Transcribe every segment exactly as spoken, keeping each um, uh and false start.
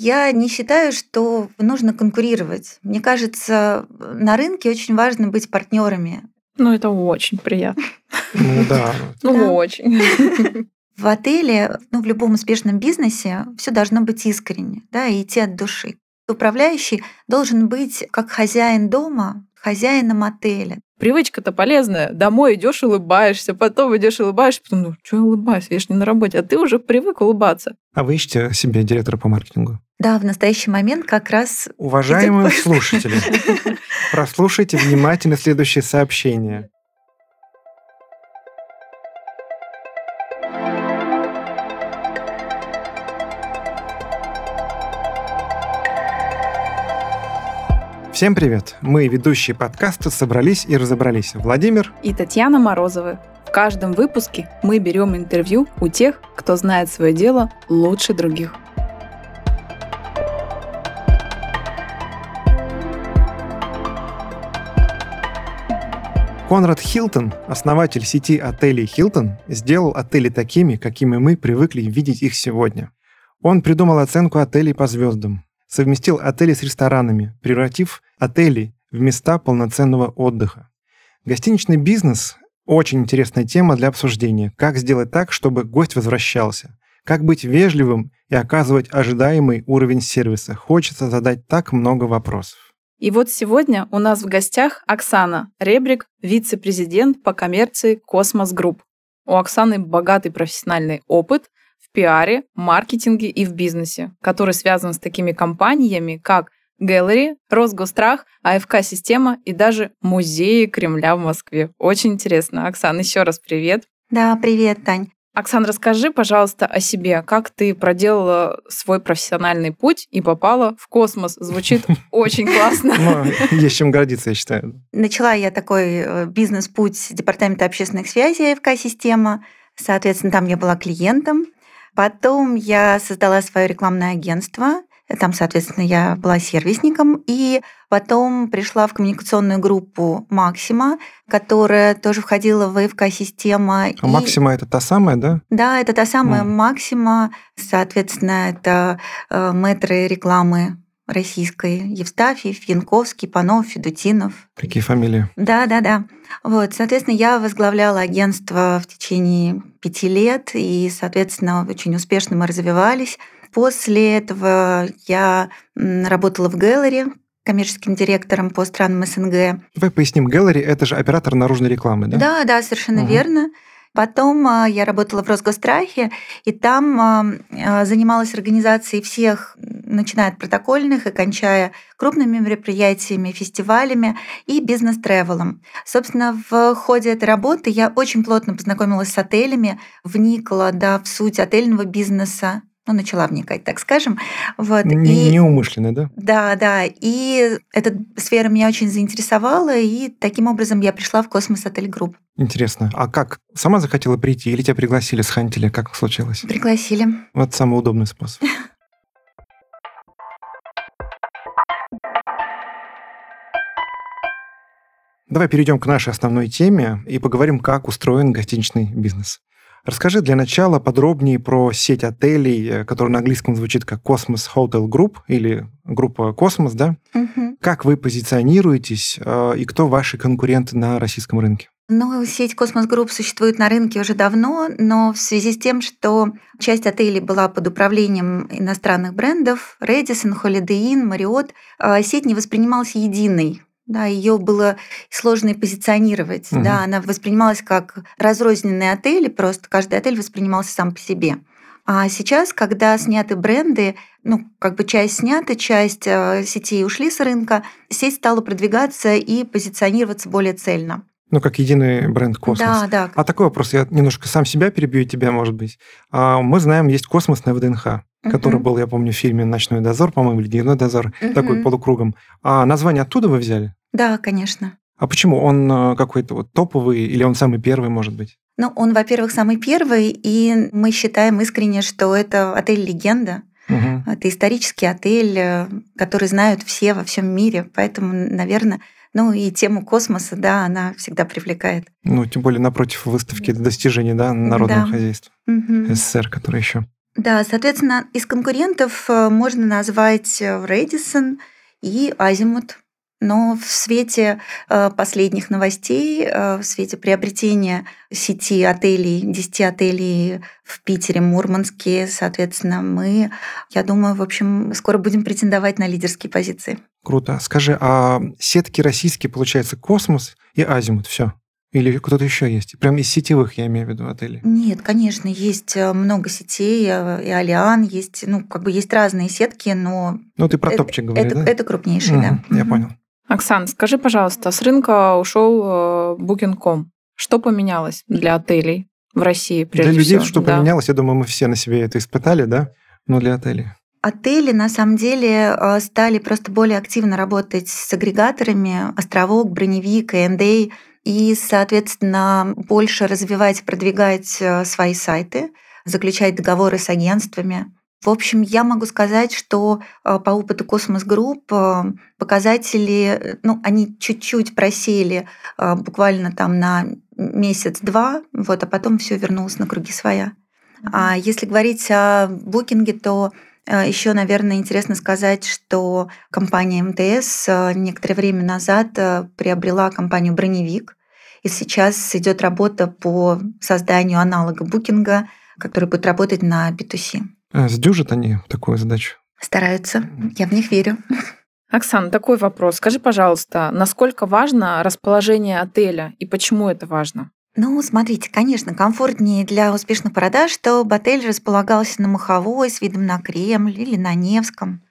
Я не считаю, что нужно конкурировать. Мне кажется, на рынке очень важно быть партнерами. Ну, это очень приятно. Ну, да. Ну, очень. В отеле, ну, в любом успешном бизнесе все должно быть искренне, да, и идти от души. Управляющий должен быть как хозяин дома, хозяином отеля. Привычка-то полезная. Домой идешь, улыбаешься, потом идешь, улыбаешься, потом ну, что я улыбаюсь, я же не на работе, а ты уже привык улыбаться. А вы ищете себе директора по маркетингу? Да, в настоящий момент как раз... Уважаемые слушатели, прослушайте внимательно следующее сообщение. Всем привет! Мы, ведущие подкаста, собрались и разобрались. Владимир и Татьяна Морозовы. В каждом выпуске мы берем интервью у тех, кто знает свое дело лучше других. Конрад Хилтон, основатель сети отелей Hilton, сделал отели такими, какими мы привыкли видеть их сегодня. Он придумал оценку отелей по звездам, совместил отели с ресторанами, превратив отели в места полноценного отдыха. Гостиничный бизнес – очень интересная тема для обсуждения. Как сделать так, чтобы гость возвращался? Как быть вежливым и оказывать ожидаемый уровень сервиса? Хочется задать так много вопросов. И вот сегодня у нас в гостях Оксана Ребрик, вице-президент по коммерции Cosmos Group. У Оксаны богатый профессиональный опыт в пиаре, маркетинге и в бизнесе, который связан с такими компаниями, как Гэллери, Росгосстрах, АФК Система и даже музеи Кремля в Москве. Очень интересно. Оксана, еще раз привет. Да, привет, Тань. Оксан, расскажи, пожалуйста, о себе. Как ты проделала свой профессиональный путь и попала в космос? Звучит очень классно. Есть чем гордиться, я считаю. Начала я такой бизнес-путь с Департамента общественных связей АФК «Система». Соответственно, там я была клиентом. Потом я создала свое рекламное агентство. Там, соответственно, я была сервисником. И потом пришла в коммуникационную группу «Максима», которая тоже входила в АФК-система. А и... «Максима» — это та самая, да? Да, это та самая mm. «Максима». Соответственно, это мэтры рекламы российской. Евстафьев, Янковский, Панов, Федутинов. Какие фамилии? Да, да, да. Вот, соответственно, я возглавляла агентство в течение пяти лет, и, соответственно, очень успешно мы развивались. После этого я работала в Гэллери коммерческим директором по странам СНГ. Давай поясним, Гэллери – это же оператор наружной рекламы, да? Да, да, совершенно угу. верно. Потом я работала в Росгосстрахе, и там занималась организацией всех, начиная от протокольных и кончая крупными мероприятиями, фестивалями и бизнес-тревелом. Собственно, в ходе этой работы я очень плотно познакомилась с отелями, вникла, да, в суть отельного бизнеса, ну, начала вникать, так скажем. Вот. Не, и... Неумышленно, да? Да, да. И эта сфера меня очень заинтересовала, и таким образом я пришла в Cosmos Hotel Group. Интересно. А как? Сама захотела прийти или тебя пригласили, схантили? Как случилось? Пригласили. Вот самый удобный способ. Давай перейдем к нашей основной теме и поговорим, как устроен гостиничный бизнес. Расскажи для начала подробнее про сеть отелей, которая на английском звучит как Cosmos Hotel Group или группа Cosmos, да? Угу. Как вы позиционируетесь и кто ваши конкуренты на российском рынке? Ну, сеть Cosmos Group существует на рынке уже давно, но в связи с тем, что часть отелей была под управлением иностранных брендов Radisson, Holiday Inn, Marriott, сеть не воспринималась единой. Да, ее было сложно и позиционировать. Угу. Да, она воспринималась как разрозненные отели, просто каждый отель воспринимался сам по себе. А сейчас, когда сняты бренды, ну, как бы часть снята, часть сетей ушли с рынка, сеть стала продвигаться и позиционироваться более цельно. Ну, как единый бренд «Космос». Да, да. А такой вопрос, я немножко сам себя перебью, тебя, может быть. Мы знаем, есть «Космос» на ВДНХ, uh-huh. который был, я помню, в фильме «Ночной дозор», по-моему, или «Дневной дозор», uh-huh. такой полукругом. А название оттуда вы взяли? Да, конечно. А почему? Он какой-то вот топовый или он самый первый, может быть? Ну, он, во-первых, самый первый, и мы считаем искренне, что это отель-легенда. Uh-huh. Это исторический отель, который знают все во всем мире, поэтому, наверное... Ну и тему космоса, да, она всегда привлекает. Ну, тем более напротив выставки достижений, да, народного да. хозяйства угу. СССР, которая еще. Да, соответственно, из конкурентов можно назвать Radisson и Азимут. Но в свете последних новостей, в свете приобретения сети отелей, десяти отелей в Питере, Мурманске, соответственно, мы, я думаю, в общем, скоро будем претендовать на лидерские позиции. Круто. Скажи, а сетки российские, получается, Космос и Азимут, все? Или кто-то еще есть? Прям из сетевых, я имею в виду, отелей? Нет, конечно, есть много сетей, и Алиан есть, ну, как бы есть разные сетки, но... Ну, ты про топчик говоришь, да? Это крупнейшие, да. Я понял. Оксан, скажи, пожалуйста, с рынка ушел букинг точка ком. Что поменялось для отелей в России прежде всего? Для людей, что поменялось, я думаю, мы все на себе это испытали, да? Но для отелей... Отели, на самом деле, стали просто более активно работать с агрегаторами Островок, Броневик, Эндей, и, соответственно, больше развивать, продвигать свои сайты, заключать договоры с агентствами. В общем, я могу сказать, что по опыту Cosmos Group показатели, ну, они чуть-чуть просели буквально там на месяц-два, вот, а потом все вернулось на круги своя. А если говорить о букинге, то еще, наверное, интересно сказать, что компания эм тэ эс некоторое время назад приобрела компанию «Броневик», и сейчас идет работа по созданию аналога букинга, который будет работать на би ту си. А сдюжат они такую задачу? Стараются. Я в них верю. Оксана, такой вопрос. Скажи, пожалуйста, насколько важно расположение отеля и почему это важно? Ну, смотрите, конечно, комфортнее для успешных продаж, чтобы отель располагался на Маховой с видом на Кремль или на Невском.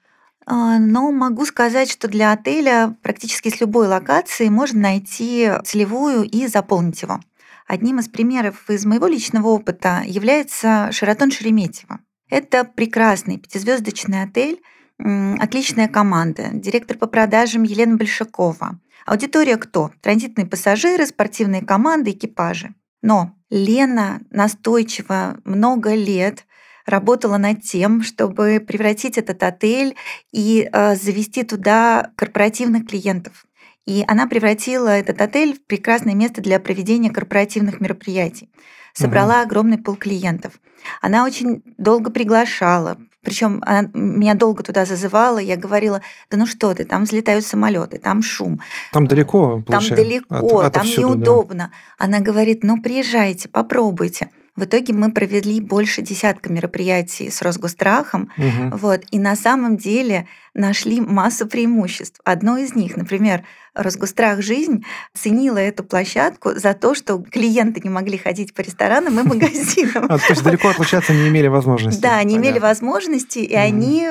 Но могу сказать, что для отеля практически с любой локации можно найти целевую и заполнить его. Одним из примеров из моего личного опыта является Sheraton Sheremetyevo. Это прекрасный пятизвездочный отель, отличная команда, директор по продажам Елена Большакова. Аудитория кто? Транзитные пассажиры, спортивные команды, экипажи. Но Лена настойчиво много лет работала над тем, чтобы превратить этот отель и э, завести туда корпоративных клиентов. И она превратила этот отель в прекрасное место для проведения корпоративных мероприятий. Собрала угу. огромный пул клиентов. Она очень долго приглашала. Причем она меня долго туда зазывала, я говорила, да ну что ты, там взлетают самолеты, там шум. Там далеко, получается. Там далеко, от, там отовсюду, неудобно. Да. Она говорит, ну приезжайте, попробуйте. В итоге мы провели больше десятка мероприятий с Росгосстрахом, угу. вот, и на самом деле нашли массу преимуществ. Одно из них, например, Росгосстрах «Жизнь» ценила эту площадку за то, что клиенты не могли ходить по ресторанам и магазинам. То есть далеко отлучаться не имели возможности. Да, не имели возможности, и они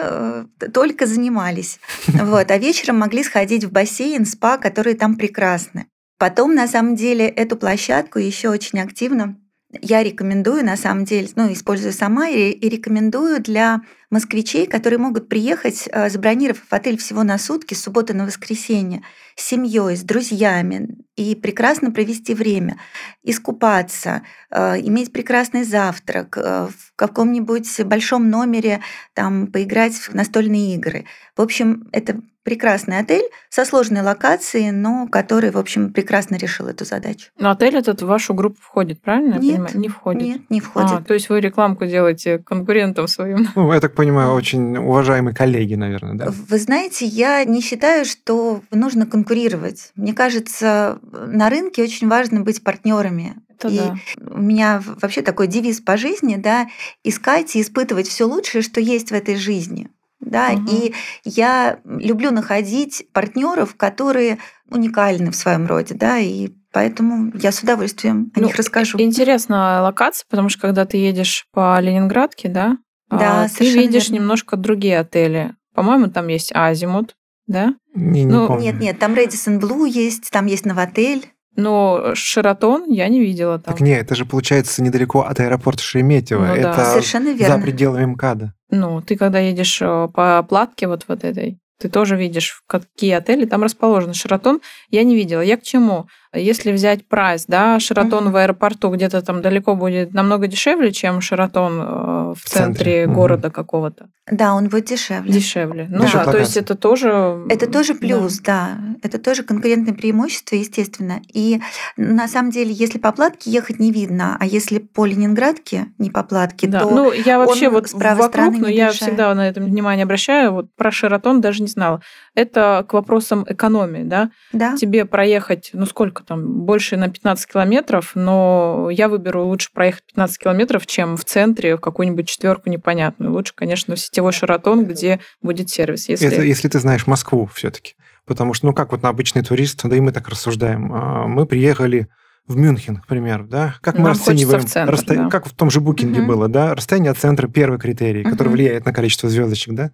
только занимались. А вечером могли сходить в бассейн, спа, которые там прекрасны. Потом, на самом деле, эту площадку еще очень активно я рекомендую, на самом деле, ну, использую сама и, и рекомендую для москвичей, которые могут приехать, забронировав отель всего на сутки, с субботы на воскресенье, с семьей, с друзьями, и прекрасно провести время, искупаться, иметь прекрасный завтрак, в каком-нибудь большом номере там, поиграть в настольные игры. В общем, это прекрасный отель со сложной локацией, но который, в общем, прекрасно решил эту задачу. Но отель этот в вашу группу входит, правильно? Нет, я понимаю? Не входит. Нет, не входит. А, то есть вы рекламку делаете конкурентам своим? Ну, я так понимаю, очень уважаемые коллеги, наверное, да? Вы знаете, я не считаю, что нужно конкурировать. Мне кажется, на рынке очень важно быть партнерами. Это и да. У меня вообще такой девиз по жизни, да, искать и испытывать все лучшее, что есть в этой жизни. Да, угу. И я люблю находить партнеров, которые уникальны в своем роде, да, и поэтому я с удовольствием о ну, них расскажу. Интересная локация, потому что когда ты едешь по Ленинградке, да, да ты видишь верно. Немножко другие отели. По-моему, там есть Азимут, да? Не, не ну, нет, нет, там Radisson Blue есть, там есть Новотель. Но Sheraton я не видела там. Так нет, это же получается недалеко от аэропорта Шереметьево. Ну, это да. Совершенно верно. За пределами МКАДа. Ну, ты когда едешь по платке вот, вот этой, ты тоже видишь, какие отели там расположены. Sheraton я не видела. Я к чему? Если взять прайс, да, Sheraton uh-huh. в аэропорту где-то там далеко будет намного дешевле, чем Sheraton в центре uh-huh. города какого-то. Да, он будет дешевле. Дешевле. Ну да, да, то есть это тоже... Это тоже плюс, да. да. Это тоже конкурентное преимущество, естественно. И на самом деле, если по Платке ехать не видно, а если по Ленинградке, не по Платке, да. то ну, я вообще он вот с правой вокруг, стороны не но я дешевле. Всегда на это внимание обращаю. Вот про Sheraton даже не знала. Это к вопросам экономии, да? Да. Тебе проехать, ну сколько там, больше на пятнадцать километров, но я выберу лучше проехать пятнадцать километров, чем в центре в какую-нибудь четверку непонятную. Лучше, конечно, в сетевой Sheraton, где будет сервис. Если... Это, если ты знаешь Москву все-таки. Потому что, ну как вот на обычный турист, да и мы так рассуждаем. Мы приехали в Мюнхен, к примеру, да? Как Нам мы расцениваем... В центр, расстоя... да. Как в том же Booking.com угу. было, да? Расстояние от центра – первый критерий, угу. который влияет на количество звездочек, да?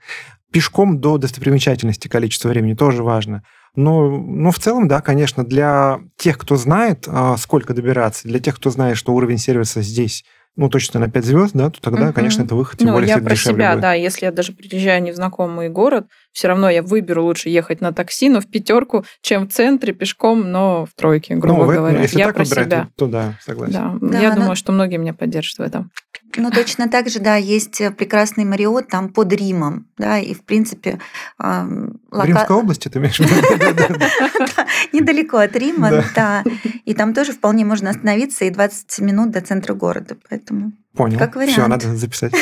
Пешком до достопримечательности количество времени тоже важно. Но, ну, в целом, да, конечно, для тех, кто знает, сколько добираться, для тех, кто знает, что уровень сервиса здесь, ну, точно на пять звезд, да, то тогда, угу. конечно, это выход, тем ну, более, если это дешевле себя, будет. Да, если я даже приезжаю не в знакомый город, все равно я выберу лучше ехать на такси, но в пятерку, чем в центре, пешком, но в тройке, грубо ну, говоря. Если я так про выбирать, себя. То да, согласен. Да. Да, я она... думаю, что многие меня поддержат в этом. Ну, точно так же, да, есть прекрасный Marriott там под Римом, да, и, в принципе... Э, лока... В Римской области ты имеешь в виду? Недалеко от Рима, да. И там тоже вполне можно остановиться и двадцать минут до центра города, поэтому... Понял, все, надо записать.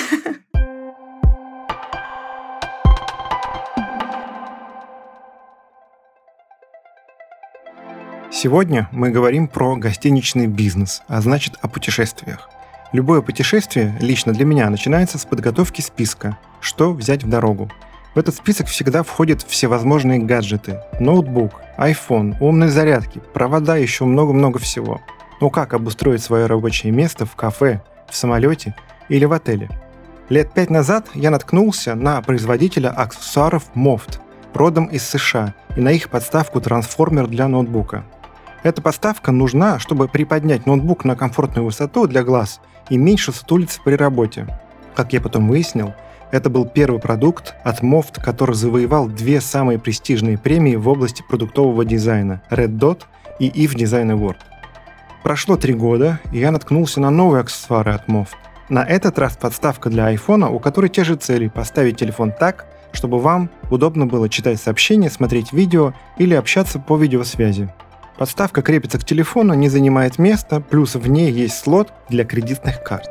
Сегодня мы говорим про гостиничный бизнес, а значит, о путешествиях. Любое путешествие, лично для меня, начинается с подготовки списка «Что взять в дорогу?». В этот список всегда входят всевозможные гаджеты, ноутбук, iPhone, умные зарядки, провода и еще много-много всего. Но как обустроить свое рабочее место в кафе, в самолете или в отеле? Лет пять назад я наткнулся на производителя аксессуаров Moft, родом из США, и на их подставку-трансформер для ноутбука. Эта подставка нужна, чтобы приподнять ноутбук на комфортную высоту для глаз и меньше сутулиться при работе. Как я потом выяснил, это был первый продукт от Moft, который завоевал две самые престижные премии в области продуктового дизайна – Red Dot и Ив Design Award. Прошло три года, и я наткнулся на новые аксессуары от Moft. На этот раз подставка для айфона, у которой те же цели – поставить телефон так, чтобы вам удобно было читать сообщения, смотреть видео или общаться по видеосвязи. Подставка крепится к телефону, не занимает места, плюс в ней есть слот для кредитных карт.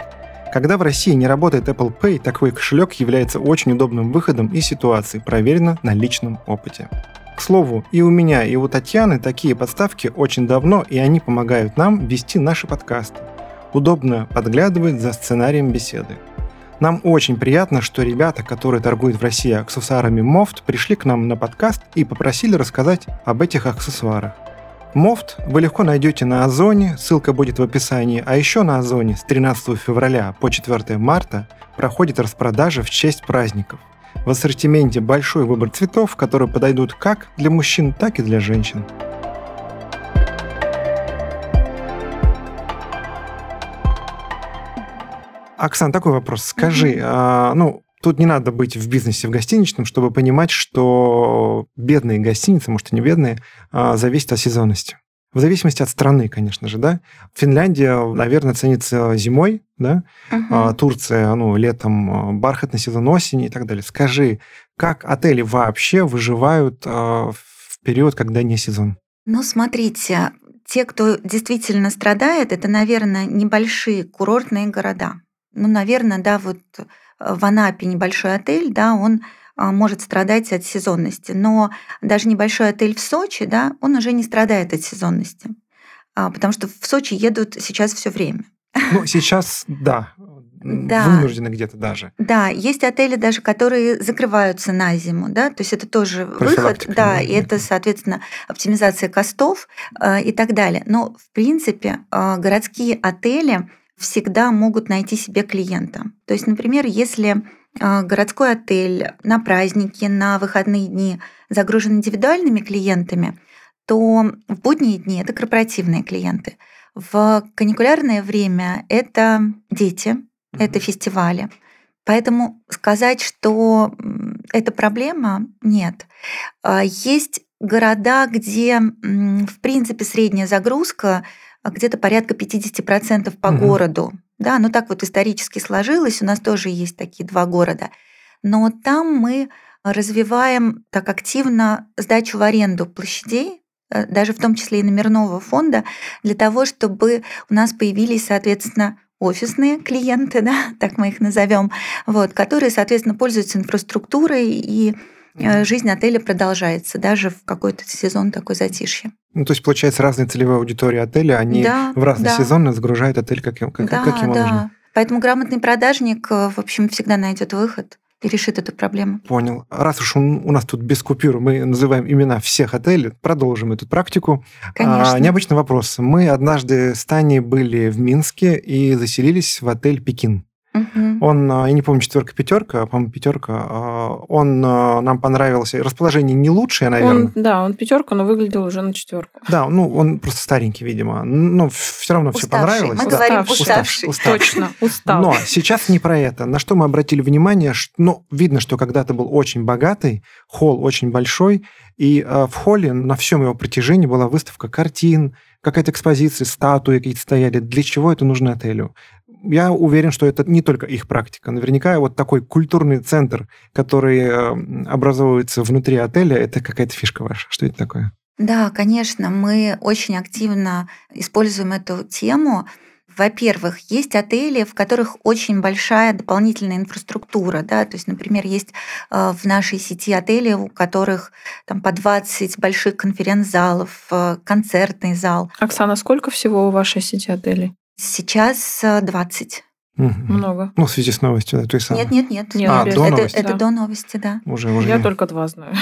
Когда в России не работает Apple Pay, такой кошелек является очень удобным выходом из ситуации, проверено на личном опыте. К слову, и у меня, и у Татьяны такие подставки очень давно, и они помогают нам вести наши подкасты. Удобно подглядывать за сценарием беседы. Нам очень приятно, что ребята, которые торгуют в России аксессуарами Moft, пришли к нам на подкаст и попросили рассказать об этих аксессуарах. Moft вы легко найдете на Озоне, ссылка будет в описании, а еще на Озоне с тринадцатого февраля по четвертого марта проходит распродажа в честь праздников. В ассортименте большой выбор цветов, которые подойдут как для мужчин, так и для женщин. Оксан, такой вопрос. Скажи, mm-hmm. а, ну, тут не надо быть в бизнесе в гостиничном, чтобы понимать, что бедные гостиницы, может, и не бедные, зависят от сезонности. В зависимости от страны, конечно же, да. Финляндия, наверное, ценится зимой, да. Uh-huh. Турция, ну, летом, бархатный сезон, осень и так далее. Скажи, как отели вообще выживают в период, когда не сезон? Ну, смотрите, те, кто действительно страдает, это, наверное, небольшие курортные города. Ну, наверное, да, вот... В Анапе небольшой отель, да, он может страдать от сезонности. Но даже небольшой отель в Сочи, да, он уже не страдает от сезонности. Потому что в Сочи едут сейчас все время. Ну, сейчас, да, да. Вынуждены где-то даже. Да, есть отели даже, которые закрываются на зиму, да, то есть это тоже выход, да, да, и это, соответственно, оптимизация костов и так далее. Но, в принципе, городские отели... всегда могут найти себе клиента. То есть, например, если городской отель на праздники, на выходные дни загружен индивидуальными клиентами, то в будние дни это корпоративные клиенты. В каникулярное время это дети, это фестивали. Поэтому сказать, что это проблема, нет. Есть города, где, в принципе, средняя загрузка где-то порядка пятьдесят процентов по [S2] Угу. [S1] Городу. Да, ну так вот исторически сложилось. У нас тоже есть такие два города. Но там мы развиваем так активно сдачу в аренду площадей, даже в том числе и номерного фонда, для того, чтобы у нас появились, соответственно, офисные клиенты, да, так мы их назовем, вот, которые, соответственно, пользуются инфраструктурой, и жизнь отеля продолжается даже в какой-то сезон такой затишье. Ну, то есть, получается, разные целевые аудитории отеля, они да, в разные да. сезоны загружают отель, как, как, да, как ему да. нужно. Поэтому грамотный продажник, в общем, всегда найдет выход и решит эту проблему. Понял. Раз уж у нас тут без купюр мы называем имена всех отелей, продолжим эту практику. Конечно. А, необычный вопрос. Мы однажды с Таней были в Минске и заселились в отель «Пекин». Угу. Он, я не помню, четверка-пятерка, по-моему, пятерка. Он нам понравился. Расположение не лучшее, наверное. Он, да, он пятерка, но выглядел уже на четверку. Да, ну он просто старенький, видимо. Но все равно уставший. Все понравилось. Мы да. говорим уставший. уставший. уставший. Точно, уставший. Но сейчас не про это. На что мы обратили внимание? Ну, видно, что когда-то был очень богатый, холл очень большой, и в холле на всем его протяжении была выставка картин, какая-то экспозиция, статуи какие-то стояли. Для чего это нужно отелю? Я уверен, что это не только их практика. Наверняка вот такой культурный центр, который образовывается внутри отеля, это какая-то фишка ваша. Что это такое? Да, конечно, мы очень активно используем эту тему. Во-первых, есть отели, в которых очень большая дополнительная инфраструктура. Да? То есть, например, есть в нашей сети отели, у которых там, по двадцать больших конференц-залов, концертный зал. Оксана, сколько всего у вашей сети отелей? Сейчас двадцать. Угу. Много. Ну, в связи с новостью, да, той самой. Нет, нет, нет. нет а, до это, новости, это, да. это до новости, да. Уже, уже. Я нет. только два знаю.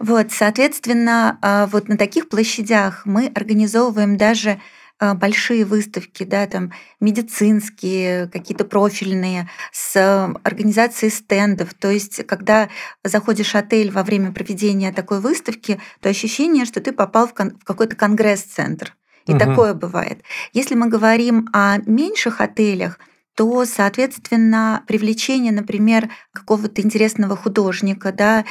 Вот, соответственно, вот на таких площадях мы организовываем даже большие выставки, да, там медицинские, какие-то профильные, с организацией стендов. То есть, когда заходишь в отель во время проведения такой выставки, то ощущение, что ты попал в, кон- в какой-то конгресс-центр. И угу. такое бывает. Если мы говорим о меньших отелях, то, соответственно, привлечение, например, какого-то интересного художника, да,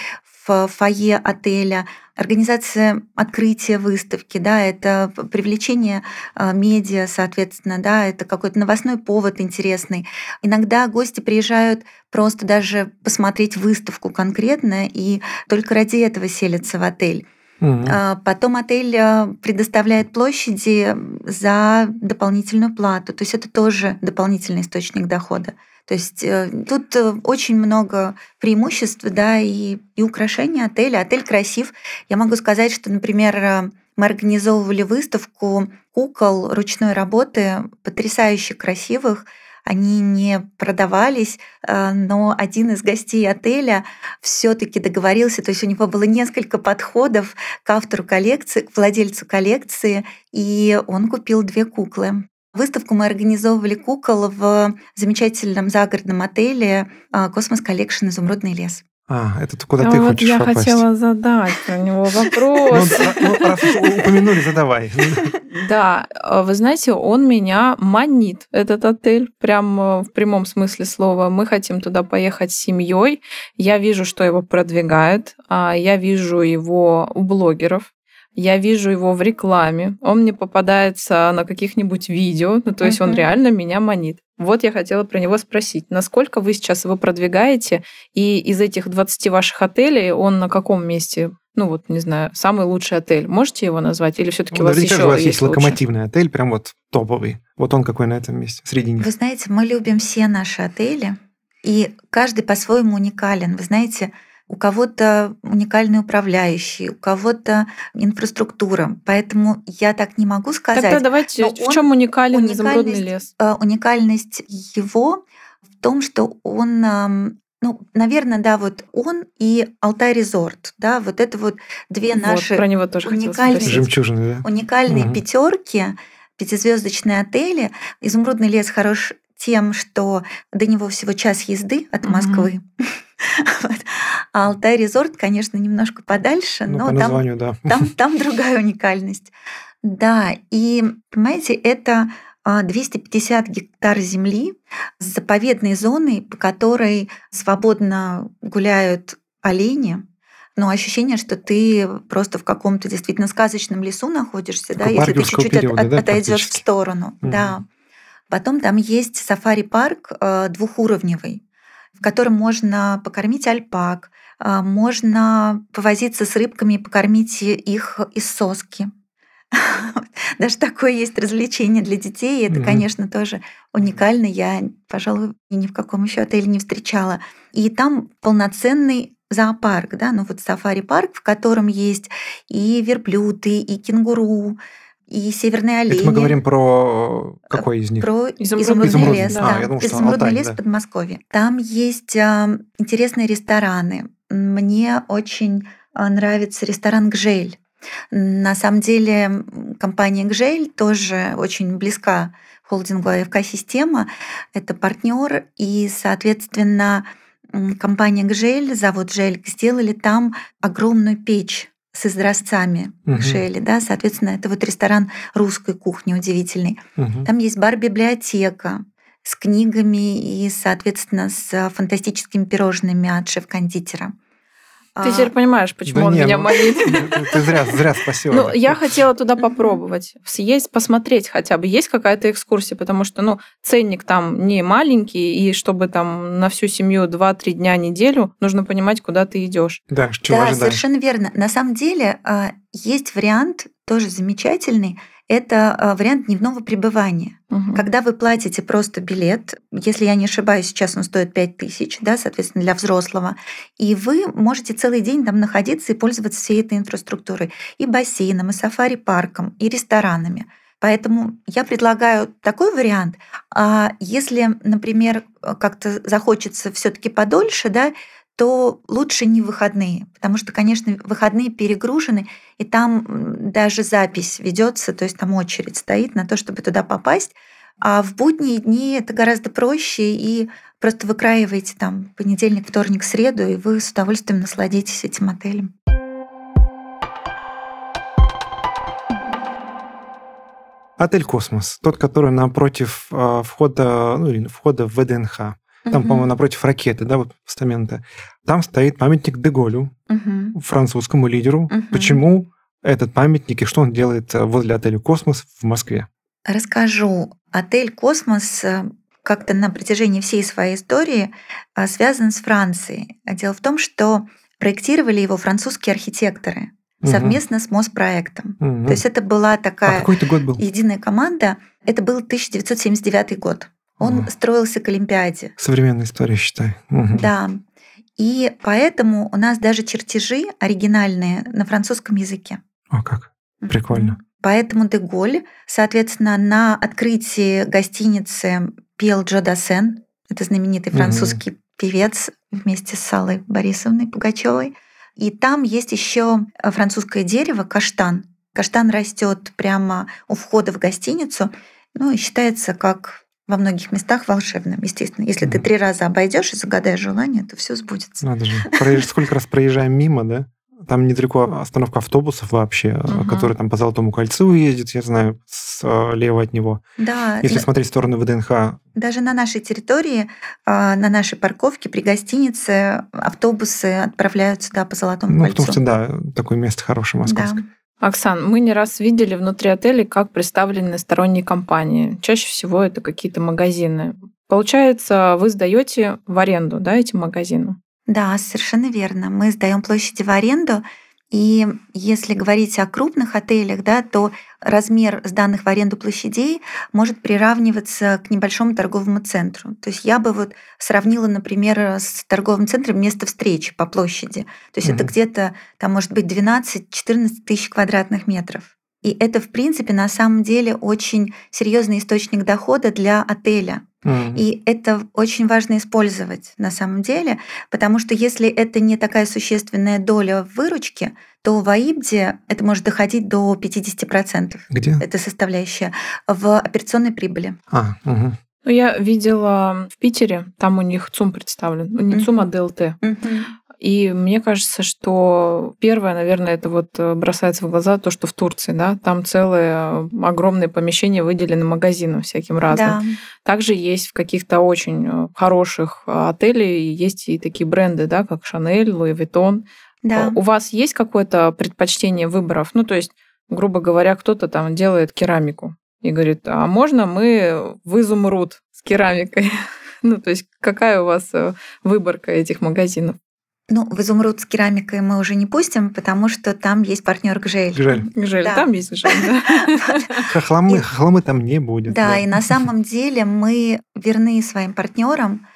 в фойе отеля, организация открытия выставки, да, это привлечение медиа, соответственно, да, это какой-то новостной повод интересный. Иногда гости приезжают просто даже посмотреть выставку конкретно и только ради этого селятся в отель. Угу. Потом отель предоставляет площади за дополнительную плату. То есть это тоже дополнительный источник дохода. То есть тут очень много преимуществ, да, и, и украшения отеля. Отель красив. Я могу сказать, что, например, мы организовывали выставку кукол ручной работы, потрясающе красивых. Они не продавались, но один из гостей отеля все-таки договорился, то есть у него было несколько подходов к автору коллекции, к владельцу коллекции, и он купил две куклы. Выставку мы организовывали кукол в замечательном загородном отеле Cosmos Collection «Изумрудный лес». А, это куда а ты вот хочешь я попасть? Я хотела задать у него вопрос. Ну, раз упомянули, задавай. Да, вы знаете, он меня манит, этот отель, прям в прямом смысле слова. Мы хотим туда поехать с семьей. Я вижу, что его продвигают. Я вижу его у блогеров. Я вижу его в рекламе. Он мне попадается на каких-нибудь видео. Ну, то есть он реально меня манит. Вот я хотела про него спросить, насколько вы сейчас его продвигаете, и из этих двадцати ваших отелей он на каком месте, ну вот, не знаю, самый лучший отель? Можете его назвать? Или все-таки ну, у вас еще у вас есть лучше? Локомотивный отель, прям вот топовый. Вот он какой на этом месте, среди них. Вы знаете, мы любим все наши отели, и каждый по-своему уникален. Вы знаете, у кого-то уникальный управляющий, у кого-то инфраструктура. Поэтому я так не могу сказать. Тогда давайте, но в чем уникален «Изумрудный лес»? Уникальность его в том, что он, ну, наверное, да, вот он и Altay Resort, да, вот это вот две вот, наши про него тоже уникальные, жемчужины, да? Уникальные угу. пятерки, пятизвездочные отели. «Изумрудный лес» хорош тем, что до него всего час езды от Москвы. Угу. Вот. А Altai Resort, конечно, немножко подальше, ну, но по названию, там, да. там, там другая уникальность. Да, и, понимаете, это двести пятьдесят гектар земли с заповедной зоной, по которой свободно гуляют олени, но ощущение, что ты просто в каком-то действительно сказочном лесу находишься, да, если ты чуть-чуть периода, от, да, отойдешь в сторону. Угу. Да. Потом там есть сафари-парк двухуровневый, в котором можно покормить альпак, можно повозиться с рыбками и покормить их из соски. Даже такое есть развлечение для детей, и это, конечно, тоже уникально. Я, пожалуй, ни в каком еще отеле не встречала. И там полноценный зоопарк, да, ну вот сафари-парк, в котором есть и верблюды, и кенгуру, и северные олени. Это мы говорим про какой из них? Про изумрудный, изумрудный лес. Да. А, я думал, что изумрудный Алтай, лес, да, в Подмосковье. Там есть э, интересные рестораны. Мне очень нравится ресторан «Гжель». На самом деле компания «Гжель» тоже очень близка холдингу АФК «Система». Это партнер, и, соответственно, компания «Гжель», завод «Гжель» сделали там огромную печь с изразцами угу. Гжели, да, соответственно, это вот ресторан русской кухни удивительный. Угу. Там есть бар-библиотека с книгами и, соответственно, с фантастическими пирожными от шеф-кондитера. Ты теперь понимаешь, почему да он не, меня ну, манит. Ты зря, зря спросила. Ну, я хотела туда попробовать, съесть, посмотреть хотя бы, есть какая-то экскурсия, потому что, ну, ценник там не маленький, и чтобы там на всю семью два-три дня неделю, нужно понимать, куда ты идешь. Да, чего ожидаешь. Да, совершенно верно. На самом деле есть вариант, тоже замечательный, это вариант дневного пребывания. Угу. Когда вы платите просто билет, если я не ошибаюсь, сейчас он стоит пять тысяч, да, соответственно, для взрослого, и вы можете целый день там находиться и пользоваться всей этой инфраструктурой, и бассейном, и сафари-парком, и ресторанами. Поэтому я предлагаю такой вариант. А если, например, как-то захочется все-таки подольше, да, то лучше не выходные, потому что, конечно, выходные перегружены, и там даже запись ведется, то есть там очередь стоит на то, чтобы туда попасть. А в будние дни это гораздо проще, и просто выкраиваете там понедельник, вторник, среду, и вы с удовольствием насладитесь этим отелем. Отель «Космос», тот, который напротив входа, ну, или входа в ВДНХ. Там, uh-huh. по-моему, напротив ракеты, да, вот постамента. Там стоит памятник де Голлю, uh-huh. французскому лидеру. Uh-huh. Почему этот памятник и что он делает возле отеля «Космос» в Москве? Расскажу. Отель «Космос» как-то на протяжении всей своей истории связан с Францией. Дело в том, что проектировали его французские архитекторы совместно uh-huh. с Моспроектом. Uh-huh. То есть это была такая а был? единая команда. Это был тысяча девятьсот семьдесят девятый год. Он mm. строился к Олимпиаде. Современная история, считай. Угу. Да. И поэтому у нас даже чертежи оригинальные на французском языке. О, как? Прикольно. Поэтому де Голль, соответственно, на открытии гостиницы пел Джо Дассен, это знаменитый французский mm. певец вместе с Аллой Борисовной Пугачевой. И там есть еще французское дерево каштан. Каштан растет прямо у входа в гостиницу, ну и считается как во многих местах волшебным, естественно. Если mm-hmm. ты три раза обойдешь и загадаешь желание, то все сбудется. Надо же. Проезж... Сколько раз проезжаем мимо, да? Там недалеко остановка автобусов вообще, uh-huh. которые там по Золотому кольцу ездят, я знаю, слева от него. Да. Если смотреть в сторону ВДНХ. Даже на нашей территории, на нашей парковке при гостинице автобусы отправляются да, по Золотому ну, кольцу. Ну, потому что, да, такое место хорошее московское. Да. Оксан, мы не раз видели внутри отелей, как представлены сторонние компании. Чаще всего это какие-то магазины. Получается, вы сдаете в аренду, да, эти магазины? Да, совершенно верно. Мы сдаем площади в аренду. И если говорить о крупных отелях, да, то размер сданных в аренду площадей может приравниваться к небольшому торговому центру. То есть я бы вот сравнила, например, с торговым центром место встречи по площади. То есть mm-hmm. это где-то, там может быть двенадцать-четырнадцать тысяч квадратных метров. И это, в принципе, на самом деле очень серьезный источник дохода для отеля. Mm-hmm. И это очень важно использовать на самом деле, потому что если это не такая существенная доля в выручке, то в аибде это может доходить до пятьдесят процентов. Где? Это составляющая в операционной прибыли. А, угу. Ну, я видела в Питере, там у них ЦУМ представлен, не mm-hmm. ЦУМ, а ДЛТ. Mm-hmm. И мне кажется, что первое, наверное, это вот бросается в глаза то, что в Турции, да, там целые огромные помещения выделены магазинам всяким разным. Да. Также есть в каких-то очень хороших отелях есть и такие бренды, да, как Шанель, Луи Виттон. Да. У вас есть какое-то предпочтение выборов? Ну, то есть, грубо говоря, кто-то там делает керамику и говорит, а можно мы в изумруд с керамикой? Ну, то есть, какая у вас выборка этих магазинов? Ну, в изумруд с керамикой мы уже не пустим, потому что там есть партнер Гжель. Гжель. Гжель, да. Там есть Гжель, да. Хохломы, хохломы там не будет. Да, да, и на самом деле мы верны своим партнерам,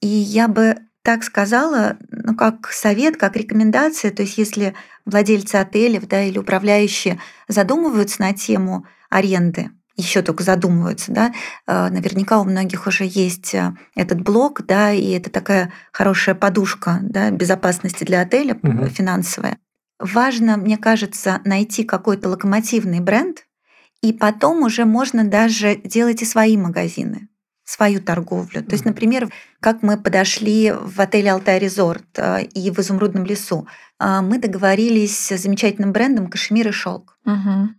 и я бы так сказала, ну, как совет, как рекомендация, то есть если владельцы отелей, да, или управляющие задумываются на тему аренды, еще только задумываются, да, наверняка у многих уже есть этот блок, да, и это такая хорошая подушка, да, безопасности для отеля, угу, финансовая. Важно, мне кажется, найти какой-то локомотивный бренд, и потом уже можно даже делать и свои магазины, свою торговлю. То есть, например, как мы подошли в отель Altay Resort и в Изумрудном лесу, мы договорились с замечательным брендом «Кашемир и шелк». Угу.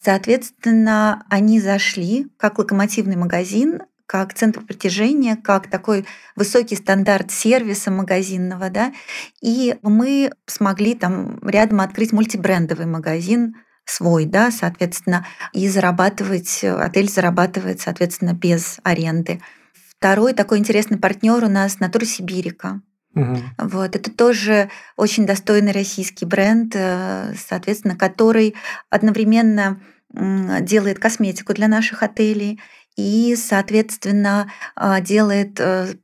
Соответственно, они зашли как локомотивный магазин, как центр притяжения, как такой высокий стандарт сервиса магазинного, да, и мы смогли там рядом открыть мультибрендовый магазин свой, да, соответственно, и зарабатывать, отель зарабатывает, соответственно, без аренды. Второй такой интересный партнер у нас «Натура Сибирика». Угу. Вот, это тоже очень достойный российский бренд, соответственно, который одновременно делает косметику для наших отелей и, соответственно, делает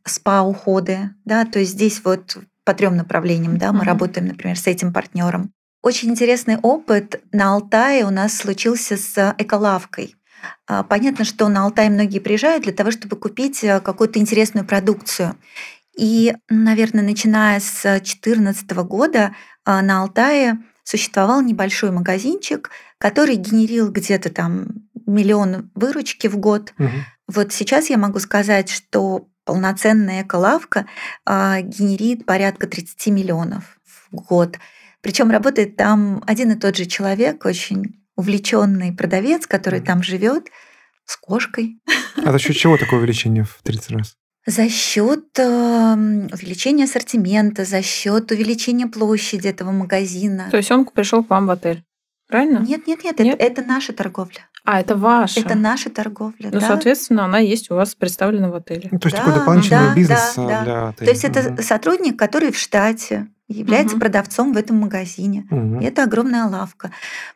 спа-уходы. Да? То есть здесь вот по трем направлениям, да, мы угу. работаем, например, с этим партнером. Очень интересный опыт на Алтае у нас случился с эколавкой. Понятно, что на Алтай многие приезжают для того, чтобы купить какую-то интересную продукцию. И, наверное, начиная с две тысячи четырнадцатого года на Алтае существовал небольшой магазинчик, который генерил где-то там миллион выручки в год. Угу. Вот сейчас я могу сказать, что полноценная эколавка генерит порядка тридцать миллионов в год. Причем работает там один и тот же человек, очень увлеченный продавец, который угу. там живет с кошкой. А за счет чего такое увеличение в тридцать раз? За счет увеличения ассортимента, за счет увеличения площади этого магазина. То есть он пришел к вам в отель, правильно? Нет, нет, нет, нет? Это, это наша торговля. А, это ваша? Это наша торговля, ну, да. Ну, соответственно, она есть у вас представлена в отеле. Ну, то есть да, такой дополнительный да, бизнес да, для да. отеля. То есть это угу. сотрудник, который в штате, является угу. продавцом в этом магазине. Угу. И это огромная лавка.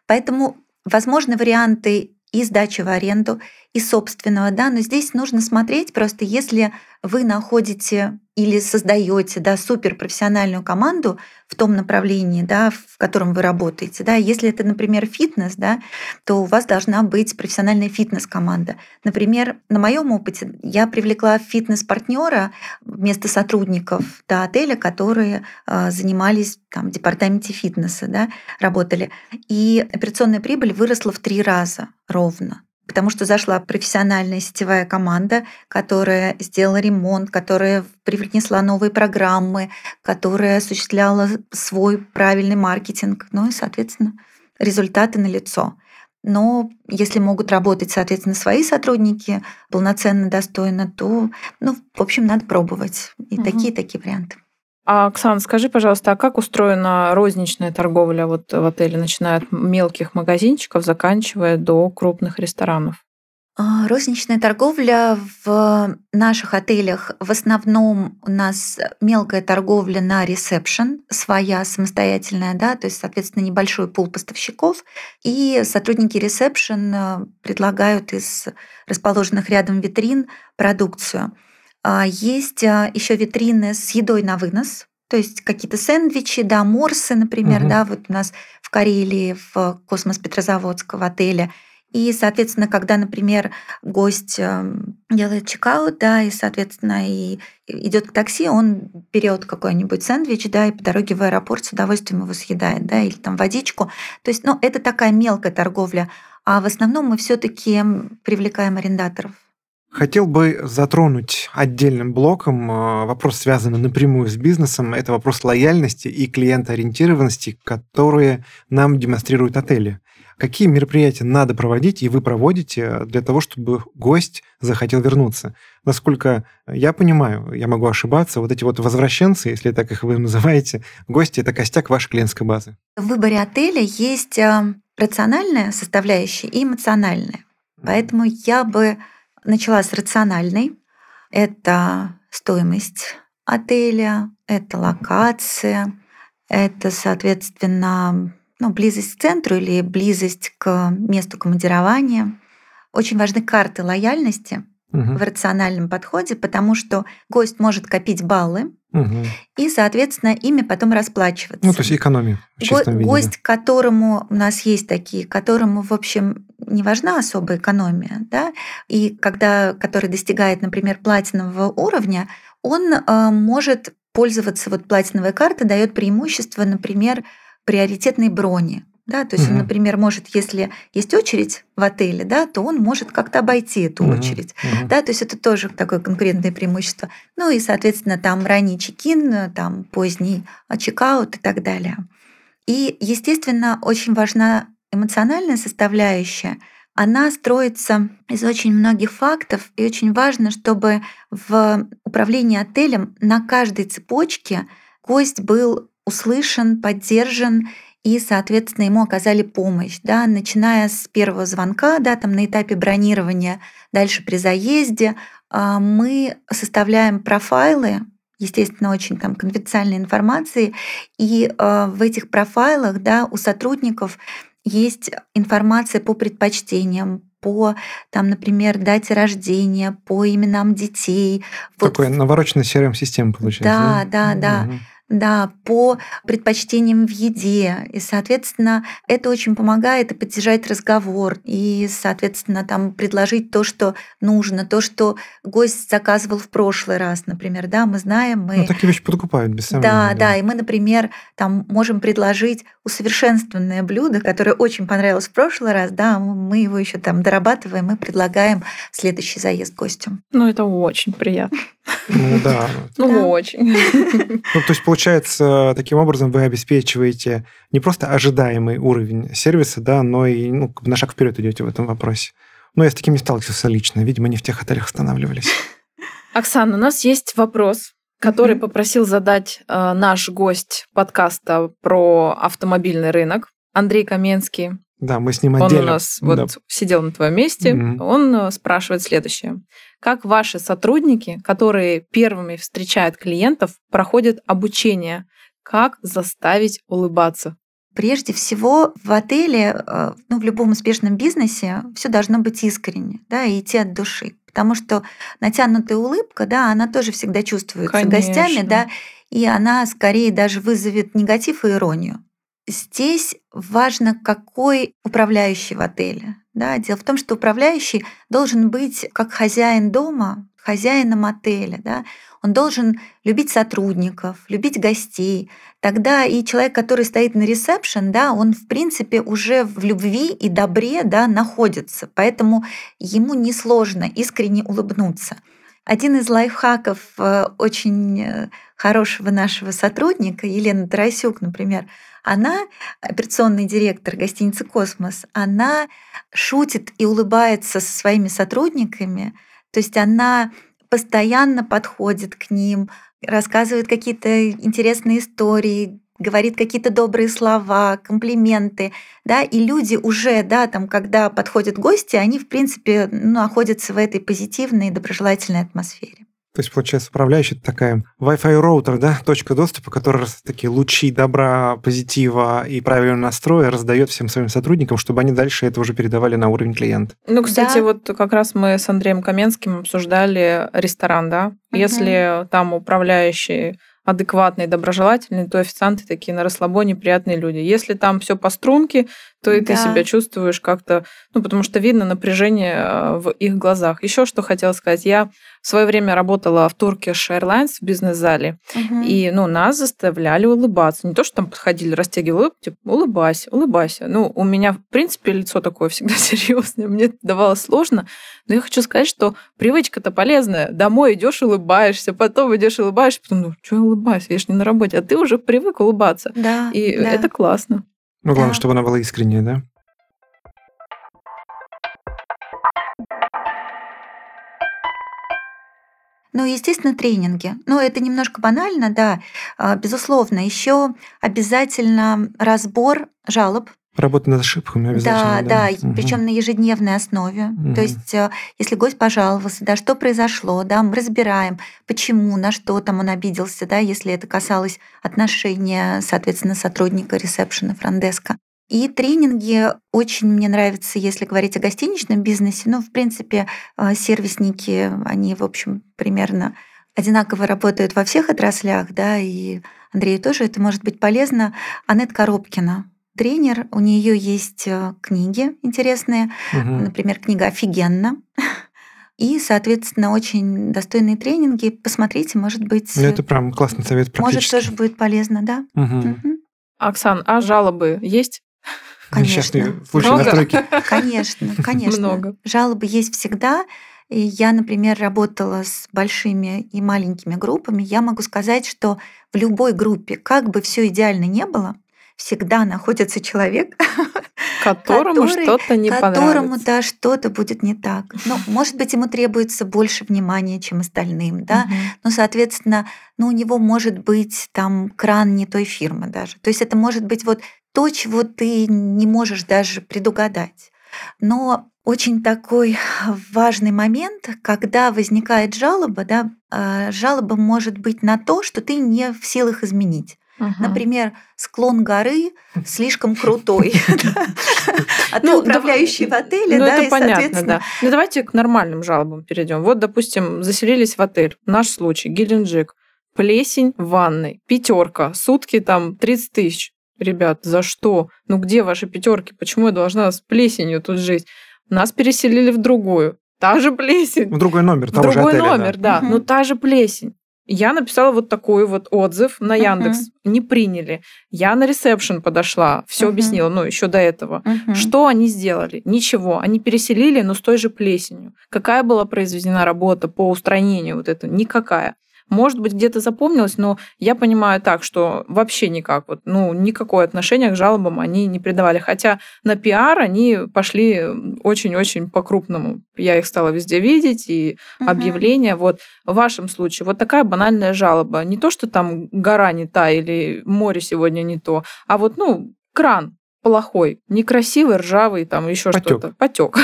Поэтому возможны варианты и сдачи в аренду, и собственного, да, но здесь нужно смотреть просто, если вы находите или создаете, да, суперпрофессиональную команду в том направлении, да, в котором вы работаете, да, если это, например, фитнес, да, то у вас должна быть профессиональная фитнес-команда. Например, на моем опыте я привлекла фитнес-партнера вместо сотрудников, да, отеля, которые занимались там в департаменте фитнеса, да, работали, и операционная прибыль выросла в три раза ровно. Потому что зашла профессиональная сетевая команда, которая сделала ремонт, которая привнесла новые программы, которая осуществляла свой правильный маркетинг. Ну и, соответственно, результаты налицо. Но если могут работать, соответственно, свои сотрудники полноценно, достойно, то, ну, в общем, надо пробовать. И угу. такие, такие варианты. А, Оксана, скажи, пожалуйста, а как устроена розничная торговля вот в отеле, начиная от мелких магазинчиков, заканчивая до крупных ресторанов? Розничная торговля в наших отелях в основном у нас мелкая торговля на ресепшн, своя самостоятельная, да, то есть, соответственно, небольшой пул поставщиков, и сотрудники ресепшн предлагают из расположенных рядом витрин продукцию. Есть еще витрины с едой на вынос, то есть какие-то сэндвичи, да, морсы, например, угу. да, вот у нас в Карелии, в Космос Петрозаводском отеле. И, соответственно, когда, например, гость делает чекаут, да, и, соответственно, и идет к такси, он берет какой-нибудь сэндвич, да, и по дороге в аэропорт с удовольствием его съедает, да, или там водичку. То есть, ну, это такая мелкая торговля, а в основном мы все-таки привлекаем арендаторов. Хотел бы затронуть отдельным блоком вопрос, связанный напрямую с бизнесом. Это вопрос лояльности и клиентоориентированности, которые нам демонстрируют отели. Какие мероприятия надо проводить, и вы проводите, для того, чтобы гость захотел вернуться? Насколько я понимаю, я могу ошибаться, вот эти вот возвращенцы, если так их вы называете, гости – это костяк вашей клиентской базы. В выборе отеля есть рациональная составляющая и эмоциональная. Поэтому я бы начала с рациональной. Это стоимость отеля, это локация, это, соответственно, ну, близость к центру или близость к месту командирования. Очень важны карты лояльности угу. в рациональном подходе, потому что гость может копить баллы угу. и, соответственно, ими потом расплачиваться. Ну, то есть экономия в чистом Го- виде. Гость, да. которому у нас есть такие, которому, в общем, не важна особая экономия, да, и когда, который достигает, например, платинового уровня, он э, может пользоваться, вот платиновая карта дает преимущество, например, приоритетной брони. Да? То есть, угу. он, например, может, если есть очередь в отеле, да, то он может как-то обойти эту угу. очередь. Угу. Да? То есть это тоже такое конкурентное преимущество. Ну и, соответственно, там ранний чек-ин, там поздний чек-аут и так далее. И, естественно, очень важна эмоциональная составляющая. Она строится из очень многих фактов, и очень важно, чтобы в управлении отелем на каждой цепочке гость был услышан, поддержан, и, соответственно, ему оказали помощь, да, начиная с первого звонка, да, там на этапе бронирования, дальше при заезде, мы составляем профайлы, естественно, очень там конфиденциальной информации, и в этих профайлах, да, у сотрудников есть информация по предпочтениям, по, там, например, дате рождения, по именам детей. Такой вот. Навороченная си ар эм-система получается. Да, да, да. да. Угу. Да, по предпочтениям в еде. И, соответственно, это очень помогает и поддержать разговор, и, соответственно, там предложить то, что нужно, то, что гость заказывал в прошлый раз, например. Да, мы знаем, мы... Ну, такие вещи подкупают, без сомнения. Да, да, да, и мы, например, там можем предложить усовершенствованное блюдо, которое очень понравилось в прошлый раз, да, мы его еще там дорабатываем и предлагаем в следующий заезд гостю. Ну, это очень приятно. Ну, да. Ну, очень. Ну, то есть, получается, таким образом вы обеспечиваете не просто ожидаемый уровень сервиса, да, но и ну, на шаг вперед идете в этом вопросе. Но я с таким не сталкивался лично. Видимо, не в тех отелях останавливались. Оксана, у нас есть вопрос, который mm-hmm. попросил задать э, наш гость подкаста про автомобильный рынок, Андрей Каменский. Да, мы с ним отдельно. Он у нас вот да. сидел на твоем месте. Mm-hmm. Он спрашивает следующее. Как ваши сотрудники, которые первыми встречают клиентов, проходят обучение? Как заставить улыбаться? Прежде всего, в отеле, ну, в любом успешном бизнесе все должно быть искренне, да, и идти от души. Потому что натянутая улыбка, да, она тоже всегда чувствуется Конечно. гостями, да, и она скорее даже вызовет негатив и иронию. Здесь важно, какой управляющий в отеле. Да? Дело в том, что управляющий должен быть как хозяин дома, хозяином отеля. Да? Он должен любить сотрудников, любить гостей. Тогда и человек, который стоит на ресепшн, да, он, в принципе, уже в любви и добре, да, находится. Поэтому ему несложно искренне улыбнуться. Один из лайфхаков очень хорошего нашего сотрудника, Елены Тарасюк, например, она, операционный директор гостиницы «Космос», она шутит и улыбается со своими сотрудниками, то есть она постоянно подходит к ним, рассказывает какие-то интересные истории, говорит какие-то добрые слова, комплименты, да, и люди уже, да, там, когда подходят гости, они, в принципе, ну, находятся в этой позитивной и доброжелательной атмосфере. То есть, получается, управляющий такая Wi-Fi роутер, да, точка доступа, которая такие лучи добра, позитива и правильного настроя раздает всем своим сотрудникам, чтобы они дальше это уже передавали на уровень клиента. Ну, кстати, да. вот как раз мы с Андреем Каменским обсуждали ресторан, да. Uh-huh. Если там управляющий адекватные, доброжелательные, то официанты такие на расслабоне, приятные люди. Если там все по струнке, то и да. ты себя чувствуешь как-то, ну, потому что видно напряжение в их глазах. Еще что хотела сказать. Я в свое время работала в Turkish Airlines в бизнес-зале, угу. и ну, нас заставляли улыбаться. Не то, что там подходили, растягивали улыбку, типа, улыбайся, улыбайся. Ну, у меня, в принципе, лицо такое всегда серьезное, мне это давалось сложно, но я хочу сказать, что привычка-то полезная. Домой идешь, улыбаешься, потом идешь, улыбаешься, потом, ну, что я улыбаюсь, я же не на работе, а ты уже привык улыбаться. Да, и да. это классно. Ну, главное, да. чтобы она была искренняя, да? Ну, естественно, тренинги. Но это немножко банально, да, безусловно. Еще обязательно разбор жалоб. Работа над ошибками обязательно. Да, да, да. Угу. Причем на ежедневной основе. Угу. То есть, если гость пожаловался, да, что произошло, да, мы разбираем, почему, на что там он обиделся, да, если это касалось отношения, соответственно, сотрудника ресепшена, фронт-деска. И тренинги очень мне нравятся, если говорить о гостиничном бизнесе. Ну, в принципе, сервисники, они, в общем, примерно одинаково работают во всех отраслях, да, и Андрею тоже это может быть полезно. Анет Коробкина, тренер, у нее есть книги интересные, угу. Например, книга «Офигенно». И, соответственно, очень достойные тренинги. Посмотрите, может быть... Ну, это прям классный совет практически. Может, тоже будет полезно, да. Угу. Угу. Оксан, а жалобы есть? Конечно. Много? Конечно, конечно. Много. Жалобы есть всегда. И я, например, работала с большими и маленькими группами. Я могу сказать, что в любой группе, как бы все идеально не было, всегда находится человек, которому который, что-то не понравится. Которому, да, что-то будет не так. Ну, может быть, ему требуется больше внимания, чем остальным, да. Угу. Ну, соответственно, ну, у него может быть там кран не той фирмы даже. То есть это может быть вот то, чего ты не можешь даже предугадать. Но очень такой важный момент, когда возникает жалоба, да, жалоба может быть на то, что ты не в силах изменить. Ага. Например, склон горы слишком крутой, а ты управляющий в отеле, да, и, соответственно... Ну, давайте к нормальным жалобам перейдем. Вот, допустим, заселились в отель, наш случай, Геленджик, плесень в ванной, пятерка, сутки там тридцать тысяч. Ребят, за что? Ну, где ваши пятерки? Почему я должна с плесенью тут жить? Нас переселили в другую, та же плесень. В другой номер, того же отеля. В другой номер, да, но та же плесень. Я написала вот такой вот отзыв на Яндекс. Uh-huh. Не приняли. Я на ресепшн подошла, все uh-huh. объяснила, ну, еще до этого. Uh-huh. Что они сделали? Ничего. Они переселили, но с той же плесенью. Какая была произведена работа по устранению вот этого? Никакая. Может быть, где-то запомнилось, но я понимаю так, что вообще никак. Вот, ну, никакое отношение к жалобам они не придавали. Хотя на пиар они пошли очень-очень по-крупному. Я их стала везде видеть, и угу. объявления. Вот в вашем случае вот такая банальная жалоба. Не то, что там гора не та или море сегодня не то, а вот, ну, кран плохой, некрасивый, ржавый, там еще что-то. Потек.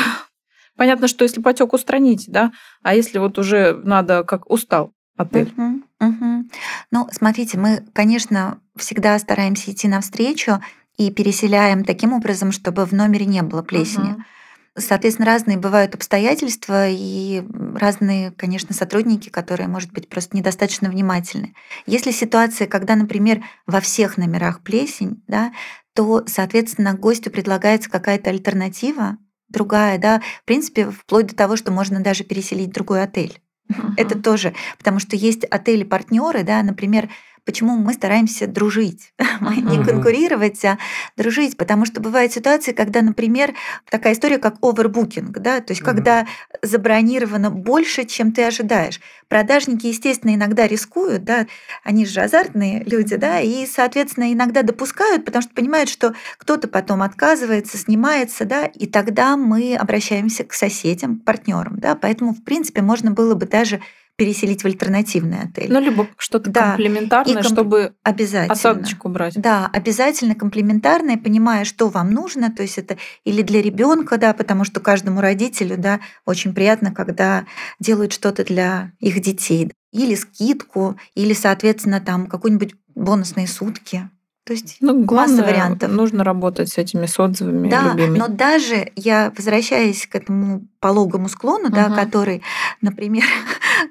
Понятно, что если потек устранить, да, а если вот уже надо как устал. Отель. Uh-huh, uh-huh. Ну, смотрите, мы, конечно, всегда стараемся идти навстречу и переселяем таким образом, чтобы в номере не было плесени. Uh-huh. Соответственно, разные бывают обстоятельства и разные, конечно, сотрудники, которые, может быть, просто недостаточно внимательны. Если ситуация, когда, например, во всех номерах плесень, да, то, соответственно, гостю предлагается какая-то альтернатива, другая, да, в принципе, вплоть до того, что можно даже переселить в другой отель. Uh-huh. Это тоже, потому что есть отели-партнеры, да, например, почему мы стараемся дружить, uh-huh. не конкурировать, а дружить, потому что бывают ситуации, когда, например, такая история, как овербукинг, да, то есть uh-huh. когда забронировано больше, чем ты ожидаешь. Продажники, естественно, иногда рискуют, да, они же азартные люди, да, и, соответственно, иногда допускают, потому что понимают, что кто-то потом отказывается, снимается, да, и тогда мы обращаемся к соседям, к партнерам, да, поэтому, в принципе, можно было бы даже переселить в альтернативный отель. Ну, либо что-то да. комплементарное, комп... чтобы осадочку брать. Да, обязательно комплементарное, понимая, что вам нужно, то есть это или для ребенка, да, потому что каждому родителю, да, очень приятно, когда делают что-то для их детей. Или скидку, или, соответственно, там какой-нибудь бонусные сутки. То есть ну, главное, масса вариантов. Нужно работать с этими с отзывами да, любимыми. Но даже я, возвращаясь к этому пологому склону, uh-huh. да, который, например,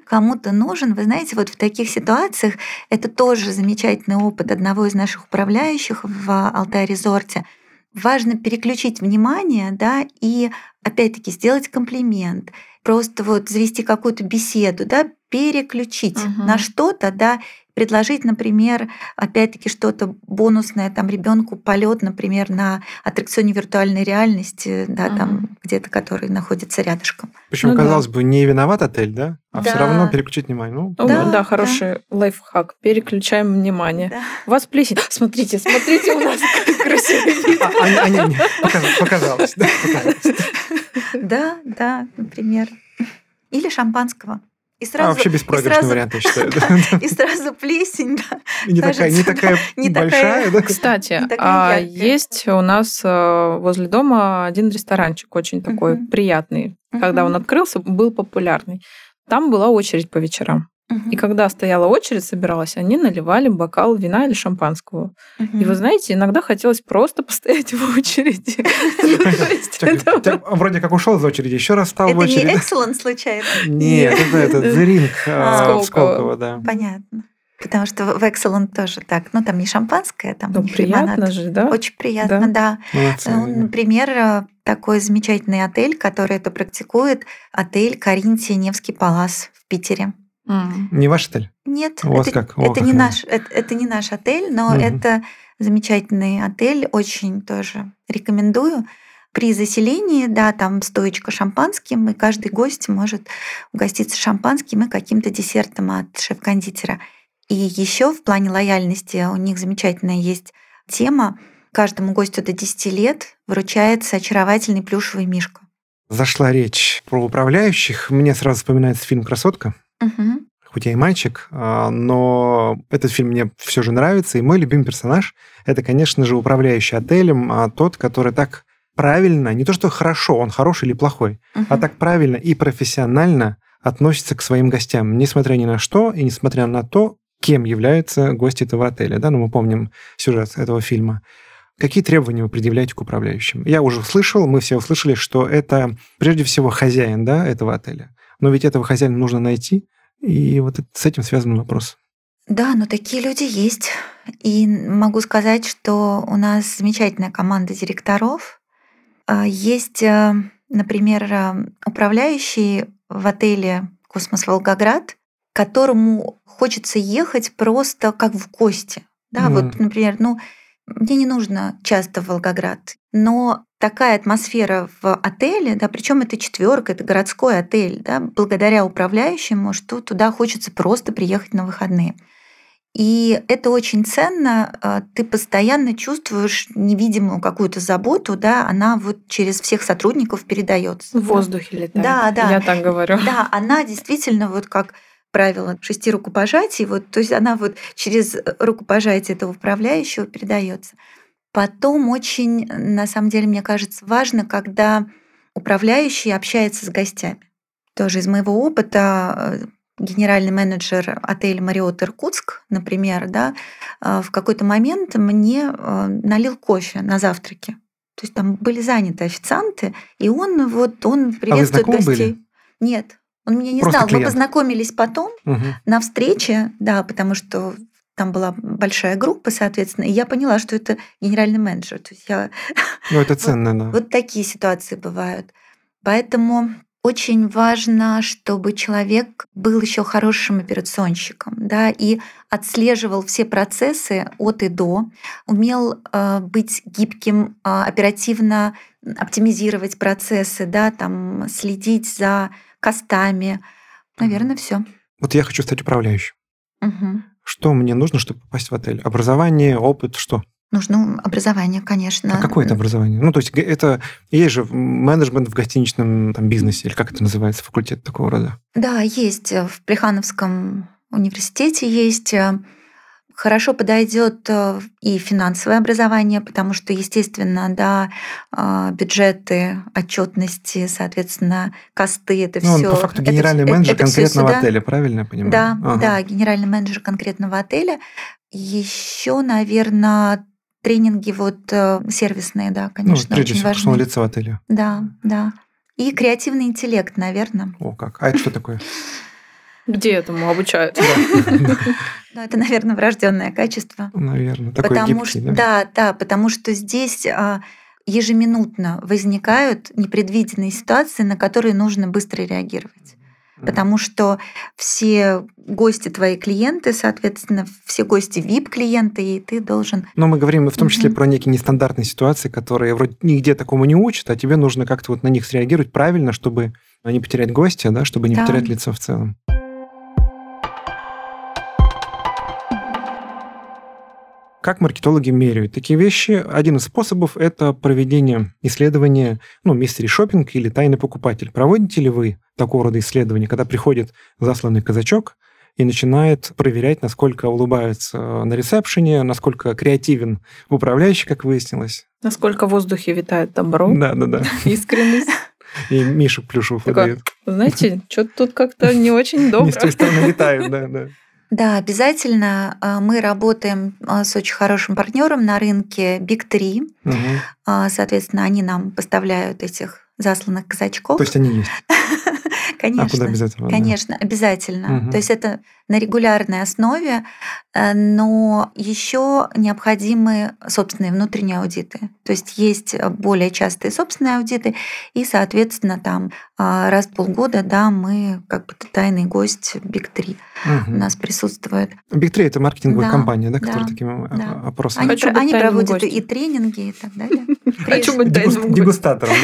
кому-то нужен, вы знаете, вот в таких ситуациях это тоже замечательный опыт одного из наших управляющих в Altay Resort. Важно переключить внимание, да, и опять-таки сделать комплимент, просто вот завести какую-то беседу, да, переключить uh-huh. на что-то, да, предложить, например, опять-таки что-то бонусное там ребенку, полет, например, на аттракционе виртуальной реальности, да, uh-huh. там где-то, который находится рядышком. Причем, ну, казалось да. бы, не виноват отель, да, а да. все равно переключить внимание. Ну, да, да, да, хороший да. лайфхак. Переключаем внимание. Да. У вас плесень. Смотрите, смотрите, у нас красивый. Показалось, да, показалось. Да, да, например. Или шампанского. И сразу, а вообще беспроигрышный и сразу, вариант, я считаю. Да, и сразу плесень. Да, не, кажется, такая, не такая не большая. Да? Кстати, не такая а есть у нас возле дома один ресторанчик, очень uh-huh. такой приятный. Uh-huh. Когда он открылся, был популярный. Там была очередь по вечерам. Uh-huh. И когда стояла очередь, собиралась, они наливали бокал вина или шампанского. Uh-huh. И вы знаете, иногда хотелось просто постоять в очереди. Вроде как ушел из очереди, еще раз встал в очередь. Это не Excellent случайно? Нет, это The Ring Сколково, да. Понятно. Потому что в Excellent тоже так. Ну, там не шампанское, там у них лимонад. Же, да? Очень приятно, да. да. Например, такой замечательный отель, который это практикует, отель Каринтия Невский Палас в Питере. Mm. Не ваш отель? Нет, вот это, как. О, это, как не наш, это, это не наш отель, но mm-hmm. это замечательный отель, очень тоже рекомендую. При заселении, да, там стоечка шампанским, и каждый гость может угоститься шампанским и каким-то десертом от шеф-кондитера. И еще в плане лояльности у них замечательная есть тема. Каждому гостю до десяти лет вручается очаровательный плюшевый мишка. Зашла речь про управляющих. Мне сразу вспоминается фильм «Красотка». Угу. Хоть я и мальчик, но этот фильм мне все же нравится, и мой любимый персонаж – это, конечно же, управляющий отелем, а тот, который так правильно, не то что хорошо, он хороший или плохой, угу. а так правильно и профессионально относится к своим гостям, несмотря ни на что и несмотря на то, кем являются гости этого отеля. Да? Ну, мы помним сюжет этого фильма. Какие требования вы предъявляете к управляющим? Я уже услышал, мы все услышали, что это прежде всего хозяин, да, этого отеля. Но ведь этого хозяина нужно найти, и вот с этим связан вопрос. Да, но такие люди есть. И могу сказать, что у нас замечательная команда директоров. Есть, например, управляющий в отеле «Космос Волгоград», к которому хочется ехать просто как в гости. Да, mm. вот, например, ну, мне не нужно часто в Волгоград, но такая атмосфера в отеле, да, причем это четверка, это городской отель, да, благодаря управляющему, что туда хочется просто приехать на выходные. И это очень ценно, ты постоянно чувствуешь невидимую какую-то заботу, да, она вот через всех сотрудников передается. В воздухе летает. Да, да. Я так говорю. Да, она действительно вот как правило шести рукопожатий, вот, то есть она вот через рукопожатие этого управляющего передается. Потом очень, на самом деле, мне кажется, важно, когда управляющий общается с гостями. Тоже из моего опыта генеральный менеджер отеля Marriott Иркутск, например, да, в какой-то момент мне налил кофе на завтраке. То есть там были заняты официанты, и он вот он приветствует а вы знакомы гостей. Были? Нет. Он меня не просто знал. Клиент. Мы познакомились потом угу. на встрече, да, потому что там была большая группа, соответственно, и я поняла, что это генеральный менеджер. То есть я... Ну, это ценно, вот, да. Вот такие ситуации бывают. Поэтому очень важно, чтобы человек был еще хорошим операционщиком, да, и отслеживал все процессы от и до, умел э, быть гибким, э, оперативно оптимизировать процессы, да, там, следить за костами. Наверное, все. Вот я хочу стать управляющим. Угу. Что мне нужно, чтобы попасть в отель? Образование, опыт, что? Нужно образование, конечно. А какое это образование? Ну, то есть это есть же менеджмент в гостиничном там, бизнесе, или как это называется, факультет такого рода? Да, есть. В Плехановском университете есть. Хорошо подойдет и финансовое образование, потому что, естественно, да, бюджеты, отчетности, соответственно, косты, это ну, все. По факту генеральный это, менеджер это конкретного все отеля, правильно я понимаю? Да, ага. да, генеральный менеджер конкретного отеля. Еще, наверное, тренинги вот сервисные, да, конечно, ну, прежде очень важны. Прежде всего, лицо отеля. Да, да. И креативный интеллект, наверное. О, как. А это что такое? Где этому обучают? Ну, это, наверное, врожденное качество. Наверное, такое гибкий, да? Да, да, потому что здесь ежеминутно возникают непредвиденные ситуации, на которые нужно быстро реагировать. Потому что все гости твои клиенты, соответственно, все гости ви ай пи-клиенты, и ты должен... Но мы говорим в том числе mm-hmm. про некие нестандартные ситуации, которые вроде нигде такому не учат, а тебе нужно как-то вот на них среагировать правильно, чтобы не потерять гостя, да, чтобы не да. потерять лицо в целом. Как маркетологи меряют такие вещи? Один из способов – это проведение исследования, ну, мистери-шоппинг или тайный покупатель. Проводите ли вы такого рода исследования, когда приходит засланный казачок и начинает проверять, насколько улыбаются на ресепшене, насколько креативен управляющий, как выяснилось. Насколько в воздухе витает добро. Да-да-да. Искренность. И мишек плюшевых выдает. Знаете, что-то тут как-то не очень добро. Не с той стороны летает, да-да. Да, обязательно. Мы работаем с очень хорошим партнером на рынке Big Three. Угу. Соответственно, они нам поставляют этих засланных казачков. То есть они есть? Конечно, а куда обязательно? Конечно, да. Обязательно. Угу. То есть это на регулярной основе, но еще необходимы собственные внутренние аудиты. То есть есть более частые собственные аудиты, и, соответственно, там раз в полгода, да, мы как бы тайный гость Big Three угу. у нас присутствует. Big Three – это маркетинговая да, компания, да, да, которая такими да. опросами... Они, они проводят гость. И тренинги, и так далее. Хочу быть тайным дегустатором.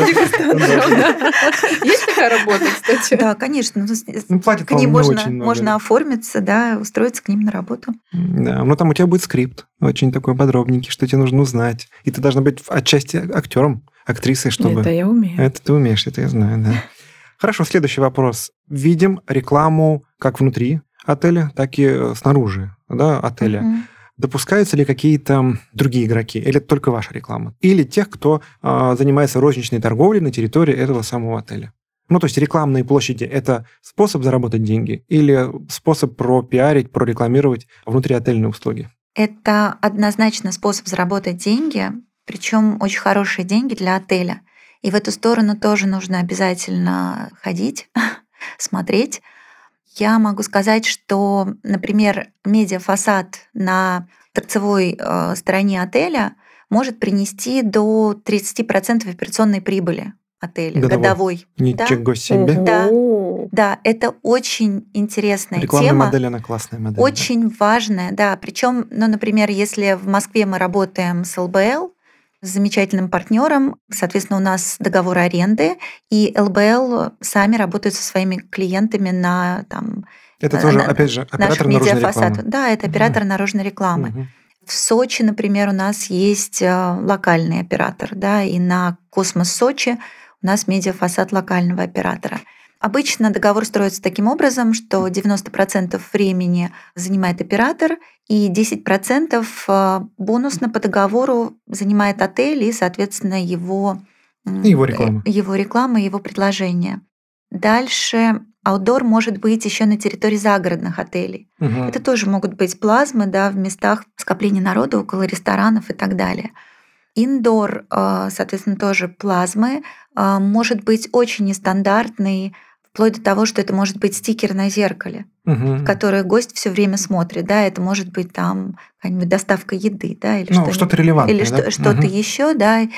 Есть такая работа, кстати? Да, конечно. Ну, платят, к ним можно, много, можно да. оформиться, да, устроиться к ним на работу. Да, но там у тебя будет скрипт, очень такой подробненький, что тебе нужно узнать. И ты должна быть отчасти актером, актрисой, чтобы... Это я умею. Это ты умеешь, это я знаю, да. Хорошо, следующий вопрос. Видим рекламу как внутри отеля, так и снаружи, да, отеля. Uh-huh. Допускаются ли какие-то другие игроки, или это только ваша реклама? Или тех, кто э, занимается розничной торговлей на территории этого самого отеля? Ну, то есть рекламные площади – это способ заработать деньги или способ пропиарить, прорекламировать внутриотельные услуги? Это однозначно способ заработать деньги, причем очень хорошие деньги для отеля. И в эту сторону тоже нужно обязательно ходить, смотреть. Я могу сказать, что, например, медиафасад на торцевой э, стороне отеля может принести до тридцать процентов операционной прибыли отеля годовой. годовой. Ничего да? себе. Да, да, это очень интересная рекламная тема. Рекламная модель, она классная модель. Очень да. важная, да. Причем, ну, например, если в Москве мы работаем с эл бэ эл, с замечательным партнером, соответственно, у нас договор аренды, и эл бэ эл сами работают со своими клиентами на там. Это на, тоже, на, опять же, оператор наружной рекламы. Да, это оператор mm-hmm. наружной рекламы. Mm-hmm. В Сочи, например, у нас есть локальный оператор, да, и на Космос Сочи у нас медиафасад локального оператора. Обычно договор строится таким образом, что девяносто процентов времени занимает оператор, и десять процентов бонусно по договору занимает отель и, соответственно, его, его реклама, его, реклама, его предложение. Дальше аутдор может быть еще на территории загородных отелей. Угу. Это тоже могут быть плазмы, да, в местах скопления народа, около ресторанов и так далее. Индор, соответственно, тоже плазмы, может быть очень нестандартный, вплоть до того, что это может быть стикер на зеркале, угу. который гость все время смотрит, да, это может быть там какая-нибудь доставка еды, да, или ну, что-то релевантное, или да? что-то угу. еще, да.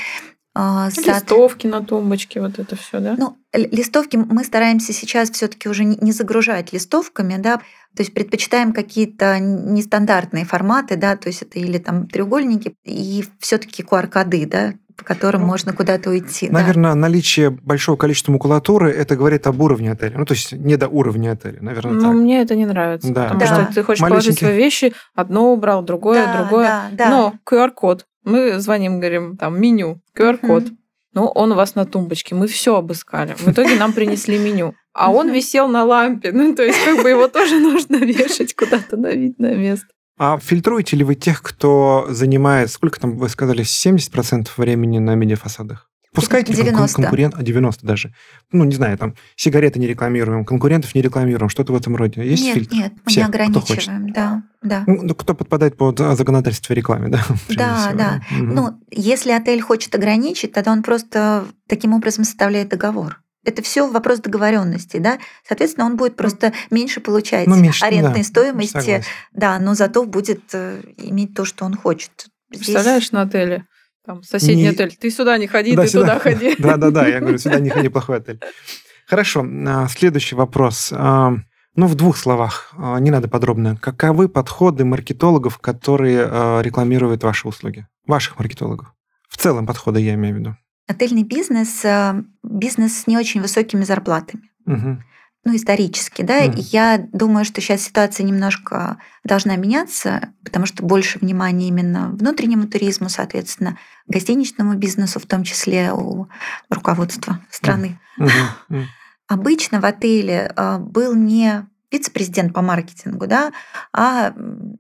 Листовки на тумбочке, вот это все, да? Ну, листовки мы стараемся сейчас все-таки уже не загружать листовками, да, то есть предпочитаем какие-то нестандартные форматы, да, то есть это или там треугольники, и все-таки ку ар коды, да, по которым ну, можно куда-то уйти. Наверное, да. наличие большого количества макулатуры это говорит об уровне отеля. Ну, то есть не до уровня отеля, наверное, ну, так. Мне это не нравится, да. потому да. что ты хочешь маленькие... положить свои вещи, одно убрал, другое, да, другое. Да, да. Но ку ар код. Мы звоним, говорим, там, меню, ку ар код. Mm-hmm. Ну, он у вас на тумбочке. Мы все обыскали. В итоге нам принесли меню. А он висел на лампе. Ну, то есть, как бы его тоже нужно вешать куда-то на видное место. А фильтруете ли вы тех, кто занимает, сколько там, вы сказали, семьдесят процентов времени на медиафасадах? Пускайте конкурентов, девяносто даже. Ну, не знаю, там, сигареты не рекламируем, конкурентов не рекламируем, что-то в этом роде. Есть нет, фильтр? Нет, мы не ограничиваем, да, да. Ну, кто подпадает под законодательство о рекламе, да? Да, да. Угу. Ну, если отель хочет ограничить, тогда он просто таким образом составляет договор. Это все вопрос договоренности, да. Соответственно, он будет просто меньше получать ну, меньше, арендной да, стоимости, согласен. Да, но зато будет иметь то, что он хочет. Здесь... Представляешь, на отеле? Там соседний не... отель. Ты сюда не ходи, да, ты сюда, туда ходи. Да-да-да, я говорю, сюда не ходи, плохой отель. Хорошо, следующий вопрос. Ну, в двух словах, не надо подробно. Каковы подходы маркетологов, которые рекламируют ваши услуги? Ваших маркетологов. В целом подходы, я имею в виду. Отельный бизнес – бизнес с не очень высокими зарплатами. Угу. ну, исторически, да, mm-hmm. я думаю, что сейчас ситуация немножко должна меняться, потому что больше внимания именно внутреннему туризму, соответственно, гостиничному бизнесу, в том числе у руководства страны. Mm-hmm. Mm-hmm. Обычно в отеле был не вице-президент по маркетингу, да, а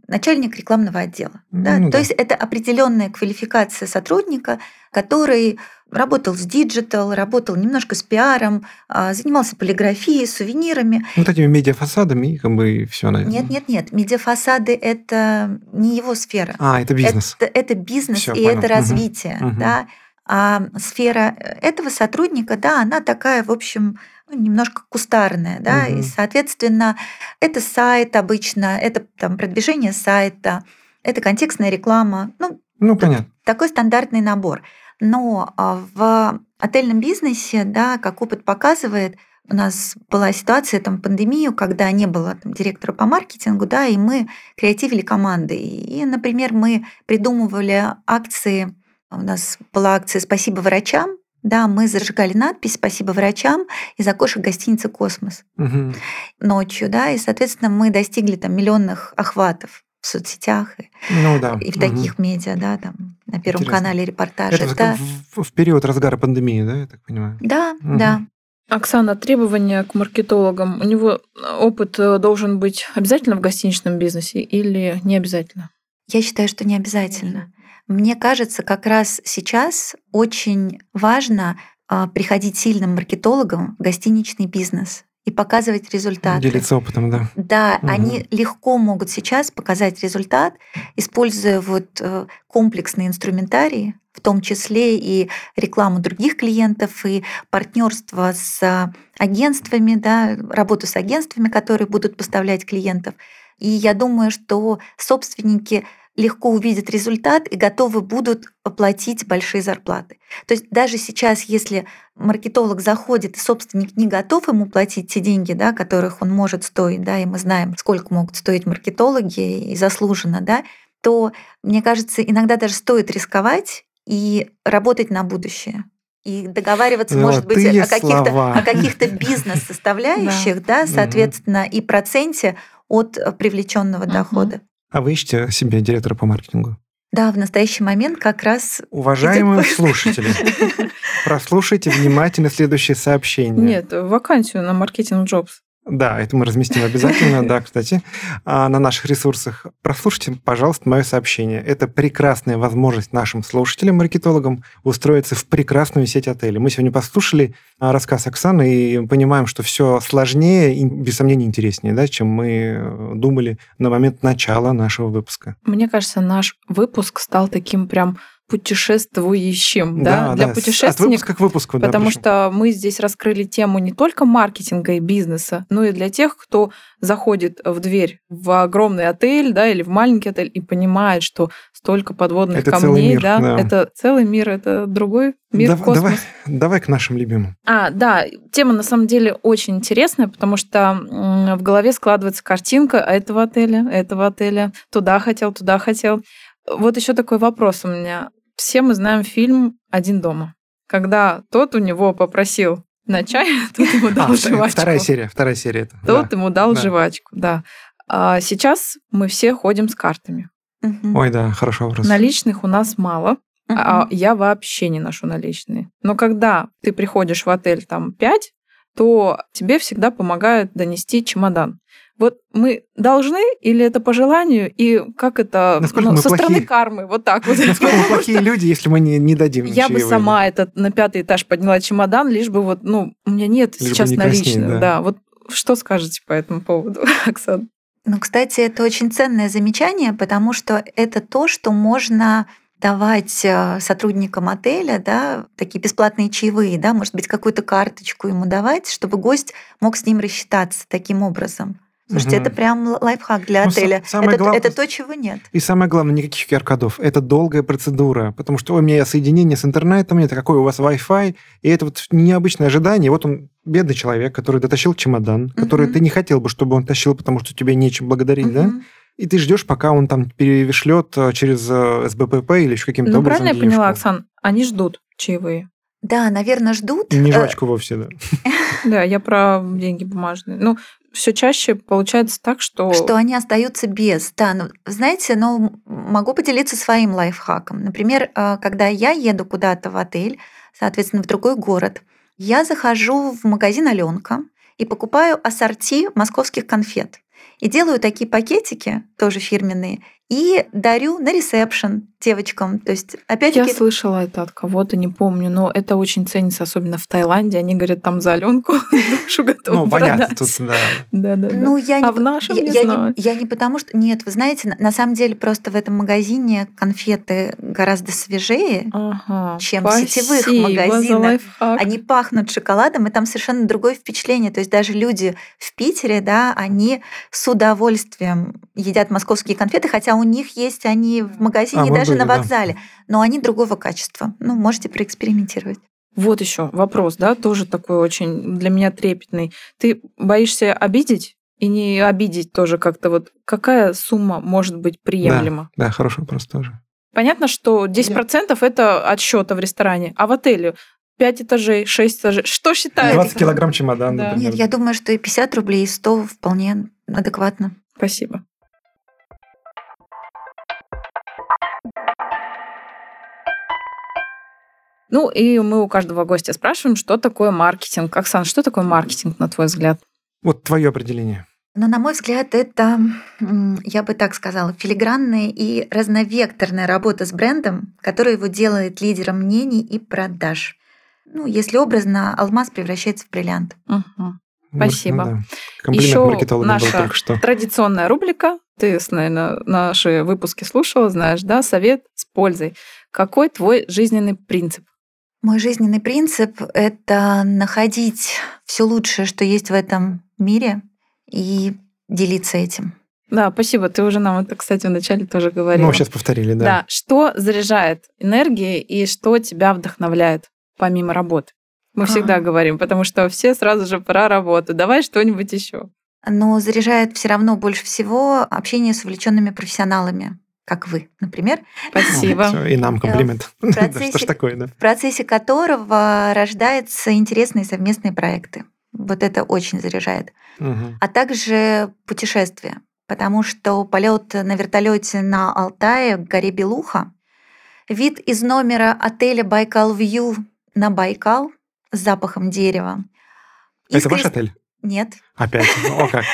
начальник рекламного отдела. Mm-hmm. Да? Mm-hmm. То есть это определенная квалификация сотрудника, который работал с диджитал, работал немножко с пиаром, занимался полиграфией, сувенирами. Вот этими медиафасадами, как бы, и все, наверное. Нет, нет, нет. Медиафасады — это не его сфера. А, это бизнес. Это, это бизнес, всё, и понял. Это развитие. Угу. Да? А сфера этого сотрудника, да, она такая, в общем, немножко кустарная, да, угу. и, соответственно, это сайт обычно, это там продвижение сайта, это контекстная реклама. Ну, ну понятно. Такой стандартный набор. Но в отельном бизнесе, да, как опыт показывает, у нас была ситуация, там, пандемию, когда не было там директора по маркетингу, да, и мы креативили команды. И, например, мы придумывали акции, у нас была акция «Спасибо врачам», да, мы зажигали надпись «Спасибо врачам» из окошек гостиницы «Космос» угу. ночью, да, и, соответственно, мы достигли там миллионных охватов в соцсетях и, ну, да. и в таких угу. медиа, да, там на Первом Интересно. Канале репортажи. Это да. в, в период разгара пандемии, да, я так понимаю? Да, угу. да. Оксана, требования к маркетологам. У него опыт должен быть обязательно в гостиничном бизнесе или не обязательно? Я считаю, что не обязательно. Мне кажется, как раз сейчас очень важно приходить сильным маркетологом в гостиничный бизнес и показывать результаты. Делиться опытом, да. Да, угу. они легко могут сейчас показать результат, используя вот комплексные инструментарии, в том числе и рекламу других клиентов, и партнерство с агентствами, да, работу с агентствами, которые будут поставлять клиентов. И я думаю, что собственники легко увидят результат и готовы будут платить большие зарплаты. То есть даже сейчас, если маркетолог заходит, и собственник не готов ему платить те деньги, да, которых он может стоить, да, и мы знаем, сколько могут стоить маркетологи, и заслуженно, да, то, мне кажется, иногда даже стоит рисковать и работать на будущее. И договариваться, ну, может быть, о каких-то, о каких-то бизнес-составляющих, да, соответственно, и проценте от привлеченного дохода. А вы ищете себе директора по маркетингу? Да, в настоящий момент как раз... Уважаемые слушатели, прослушайте внимательно следующее сообщение. Нет, вакансию на маркетинг джобс. Да, это мы разместим обязательно, да, кстати, на наших ресурсах. Прослушайте, пожалуйста, мое сообщение. Это прекрасная возможность нашим слушателям, маркетологам, устроиться в прекрасную сеть отелей. Мы сегодня послушали рассказ Оксаны и понимаем, что все сложнее и, без сомнения, интереснее, да, чем мы думали на момент начала нашего выпуска. Мне кажется, наш выпуск стал таким прям... путешествующим, да, да для да. путешественников. От выпуска к выпуску, да. Потому причем. Что мы здесь раскрыли тему не только маркетинга и бизнеса, но и для тех, кто заходит в дверь в огромный отель, да, или в маленький отель и понимает, что столько подводных это камней, мир, да, да, это целый мир, это другой мир, да, космос. Давай, давай к нашим любимым. А, да, тема на самом деле очень интересная, потому что в голове складывается картинка этого отеля, этого отеля, туда хотел, туда хотел. Вот еще такой вопрос у меня. Все мы знаем фильм «Один дома», когда тот у него попросил на чай, тот ему дал а, жвачку. Вторая серия, вторая серия. Это. Тот да. ему дал да. жвачку, да. А сейчас мы все ходим с картами. Угу. Ой, да, хороший вопрос. Наличных у нас мало, угу. а я вообще не ношу наличные. Но когда ты приходишь в отель там пять, то тебе всегда помогают донести чемодан. Вот мы должны, или это по желанию, и как это ну, со плохие, стороны кармы, вот так вот. Насколько мы плохие люди, если мы не, не дадим ничего. Я бы сама этот, на пятый этаж подняла чемодан, лишь бы вот, ну, у меня нет лишь сейчас не наличных. Да. да, вот что скажете по этому поводу, Оксана? Ну, кстати, это очень ценное замечание, потому что это то, что можно давать сотрудникам отеля, да, такие бесплатные чаевые, да, может быть, какую-то карточку ему давать, чтобы гость мог с ним рассчитаться таким образом. Слушайте, угу. это прям лайфхак для ну, отеля. Это, глав... это то, чего нет. И самое главное, никаких ку ар-кодов. Это долгая процедура, потому что у меня соединение с интернетом, нет, какой у вас Wi-Fi, и это вот необычное ожидание. Вот он, бедный человек, который дотащил чемодан, угу. который ты не хотел бы, чтобы он тащил, потому что тебе нечем благодарить, угу. да? И ты ждешь, пока он там перешлет через эс бэ пэ пэ или еще каким-то ну, образом. Ну, правильно я поняла, Оксан? Они ждут чаевые. Да, наверное, ждут. Не жвачку вовсе, да. Да, я про деньги бумажные. Ну, все чаще получается так, что... Что они остаются без. Да, ну, знаете, ну, могу поделиться своим лайфхаком. Например, когда я еду куда-то в отель, соответственно, в другой город, я захожу в магазин «Аленка» и покупаю ассорти московских конфет. И делаю такие пакетики, тоже фирменные, и дарю на ресепшн девочкам. То есть, опять-таки... Я слышала это от кого-то, не помню, но это очень ценится, особенно в Таиланде. Они говорят, там за Аленку душу готовы. Ну, понятно, тут, да. Да-да. А в нашем не знаю. Я не потому что... Нет, вы знаете, на самом деле просто в этом магазине конфеты гораздо свежее, чем в сетевых магазинах. Они пахнут шоколадом, и там совершенно другое впечатление. То есть даже люди в Питере, да, они с удовольствием едят московские конфеты, хотя у них есть они в магазине, а, даже были, на вокзале, да. Но они другого качества. Ну, можете проэкспериментировать. Вот еще вопрос, да, тоже такой очень для меня трепетный. Ты боишься обидеть и не обидеть тоже как-то вот? Какая сумма может быть приемлема? Да, да, хороший вопрос тоже. Понятно, что десять процентов да. Это от счета в ресторане, а в отеле... пять этажей, шесть этажей. Что считаете? двадцать килограмм чемодан. Да. Нет, я думаю, что и пятьдесят рублей, и сто вполне адекватно. Спасибо. Ну, и мы у каждого гостя спрашиваем, что такое маркетинг. Оксана, что такое маркетинг, на твой взгляд? Вот твое определение. Но, на мой взгляд, это, я бы так сказала, филигранная и разновекторная работа с брендом, которая его делает лидером мнений и продаж. Ну, если образно, алмаз превращается в бриллиант. Угу. Спасибо. Ну, да. Еще наша традиционная рубрика. Ты, наверное, наши выпуски слушала, знаешь, да? Совет с пользой. Какой твой жизненный принцип? Мой жизненный принцип – это находить все лучшее, что есть в этом мире, и делиться этим. Да, спасибо. Ты уже нам это, кстати, вначале тоже говорила. Ну, сейчас повторили, да. Да. Что заряжает энергией и что тебя вдохновляет? Помимо работы. Мы а. всегда говорим, потому что все сразу же про работу. Давай что-нибудь еще. Но заряжает все равно больше всего общение с увлеченными профессионалами, как вы, например. Спасибо. О, и нам комплимент. В процессе, что ж такое, да? В процессе которого рождаются интересные совместные проекты. Вот это очень заряжает. Угу. А также путешествия, потому что полет на вертолете на Алтае, в горе Белуха, вид из номера отеля «Байкал Вью» на Байкал с запахом дерева. Это Искрис... ваш отель? Нет. Опять? О, как.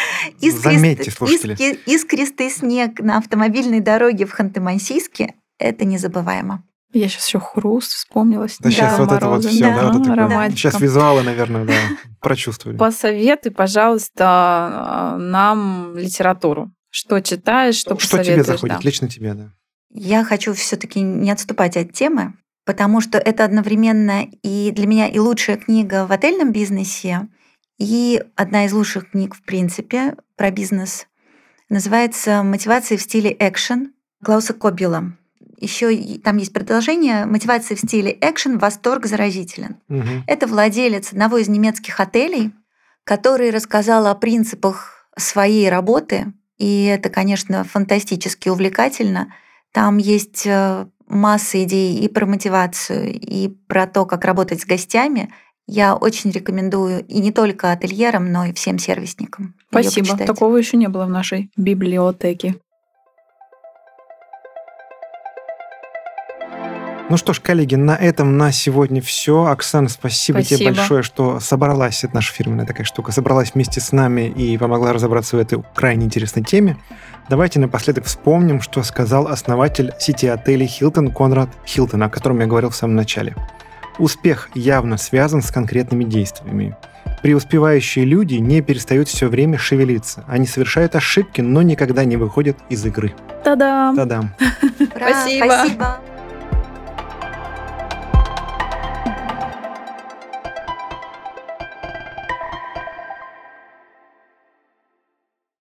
Заметьте, слушатели. Иск... Искристый снег на автомобильной дороге в Ханты-Мансийске – это незабываемо. Я сейчас еще хруст вспомнилась. Да, да, сейчас вот это вот все, да, да, вот это сейчас визуалы, наверное, да, прочувствовали. Посоветуй, пожалуйста, нам литературу. Что читаешь, что, что посоветуешь. Что тебе заходит, да. Лично тебе, да. Я хочу все-таки не отступать от темы, потому что это одновременно и для меня и лучшая книга в отельном бизнесе, и одна из лучших книг, в принципе, про бизнес. Называется «Мотивация в стиле экшен» Клауса Кобюла. Еще там есть продолжение «Мотивация в стиле экшен. Восторг заразителен». Угу. Это владелец одного из немецких отелей, который рассказал о принципах своей работы, и это, конечно, фантастически увлекательно. Там есть... масса идей и про мотивацию, и про то, как работать с гостями. Я очень рекомендую и не только ательерам, но и всем сервисникам. Спасибо. Такого еще не было в нашей библиотеке. Ну что ж, коллеги, на этом на сегодня все. Оксана, спасибо, спасибо тебе большое, что собралась, это наша фирменная такая штука, собралась вместе с нами и помогла разобраться в этой крайне интересной теме. Давайте напоследок вспомним, что сказал основатель сети отелей Hilton Конрад Хилтон, о котором я говорил в самом начале. Успех явно связан с конкретными действиями. Преуспевающие люди не перестают все время шевелиться. Они совершают ошибки, но никогда не выходят из игры. Та-дам! Та-дам! Спасибо!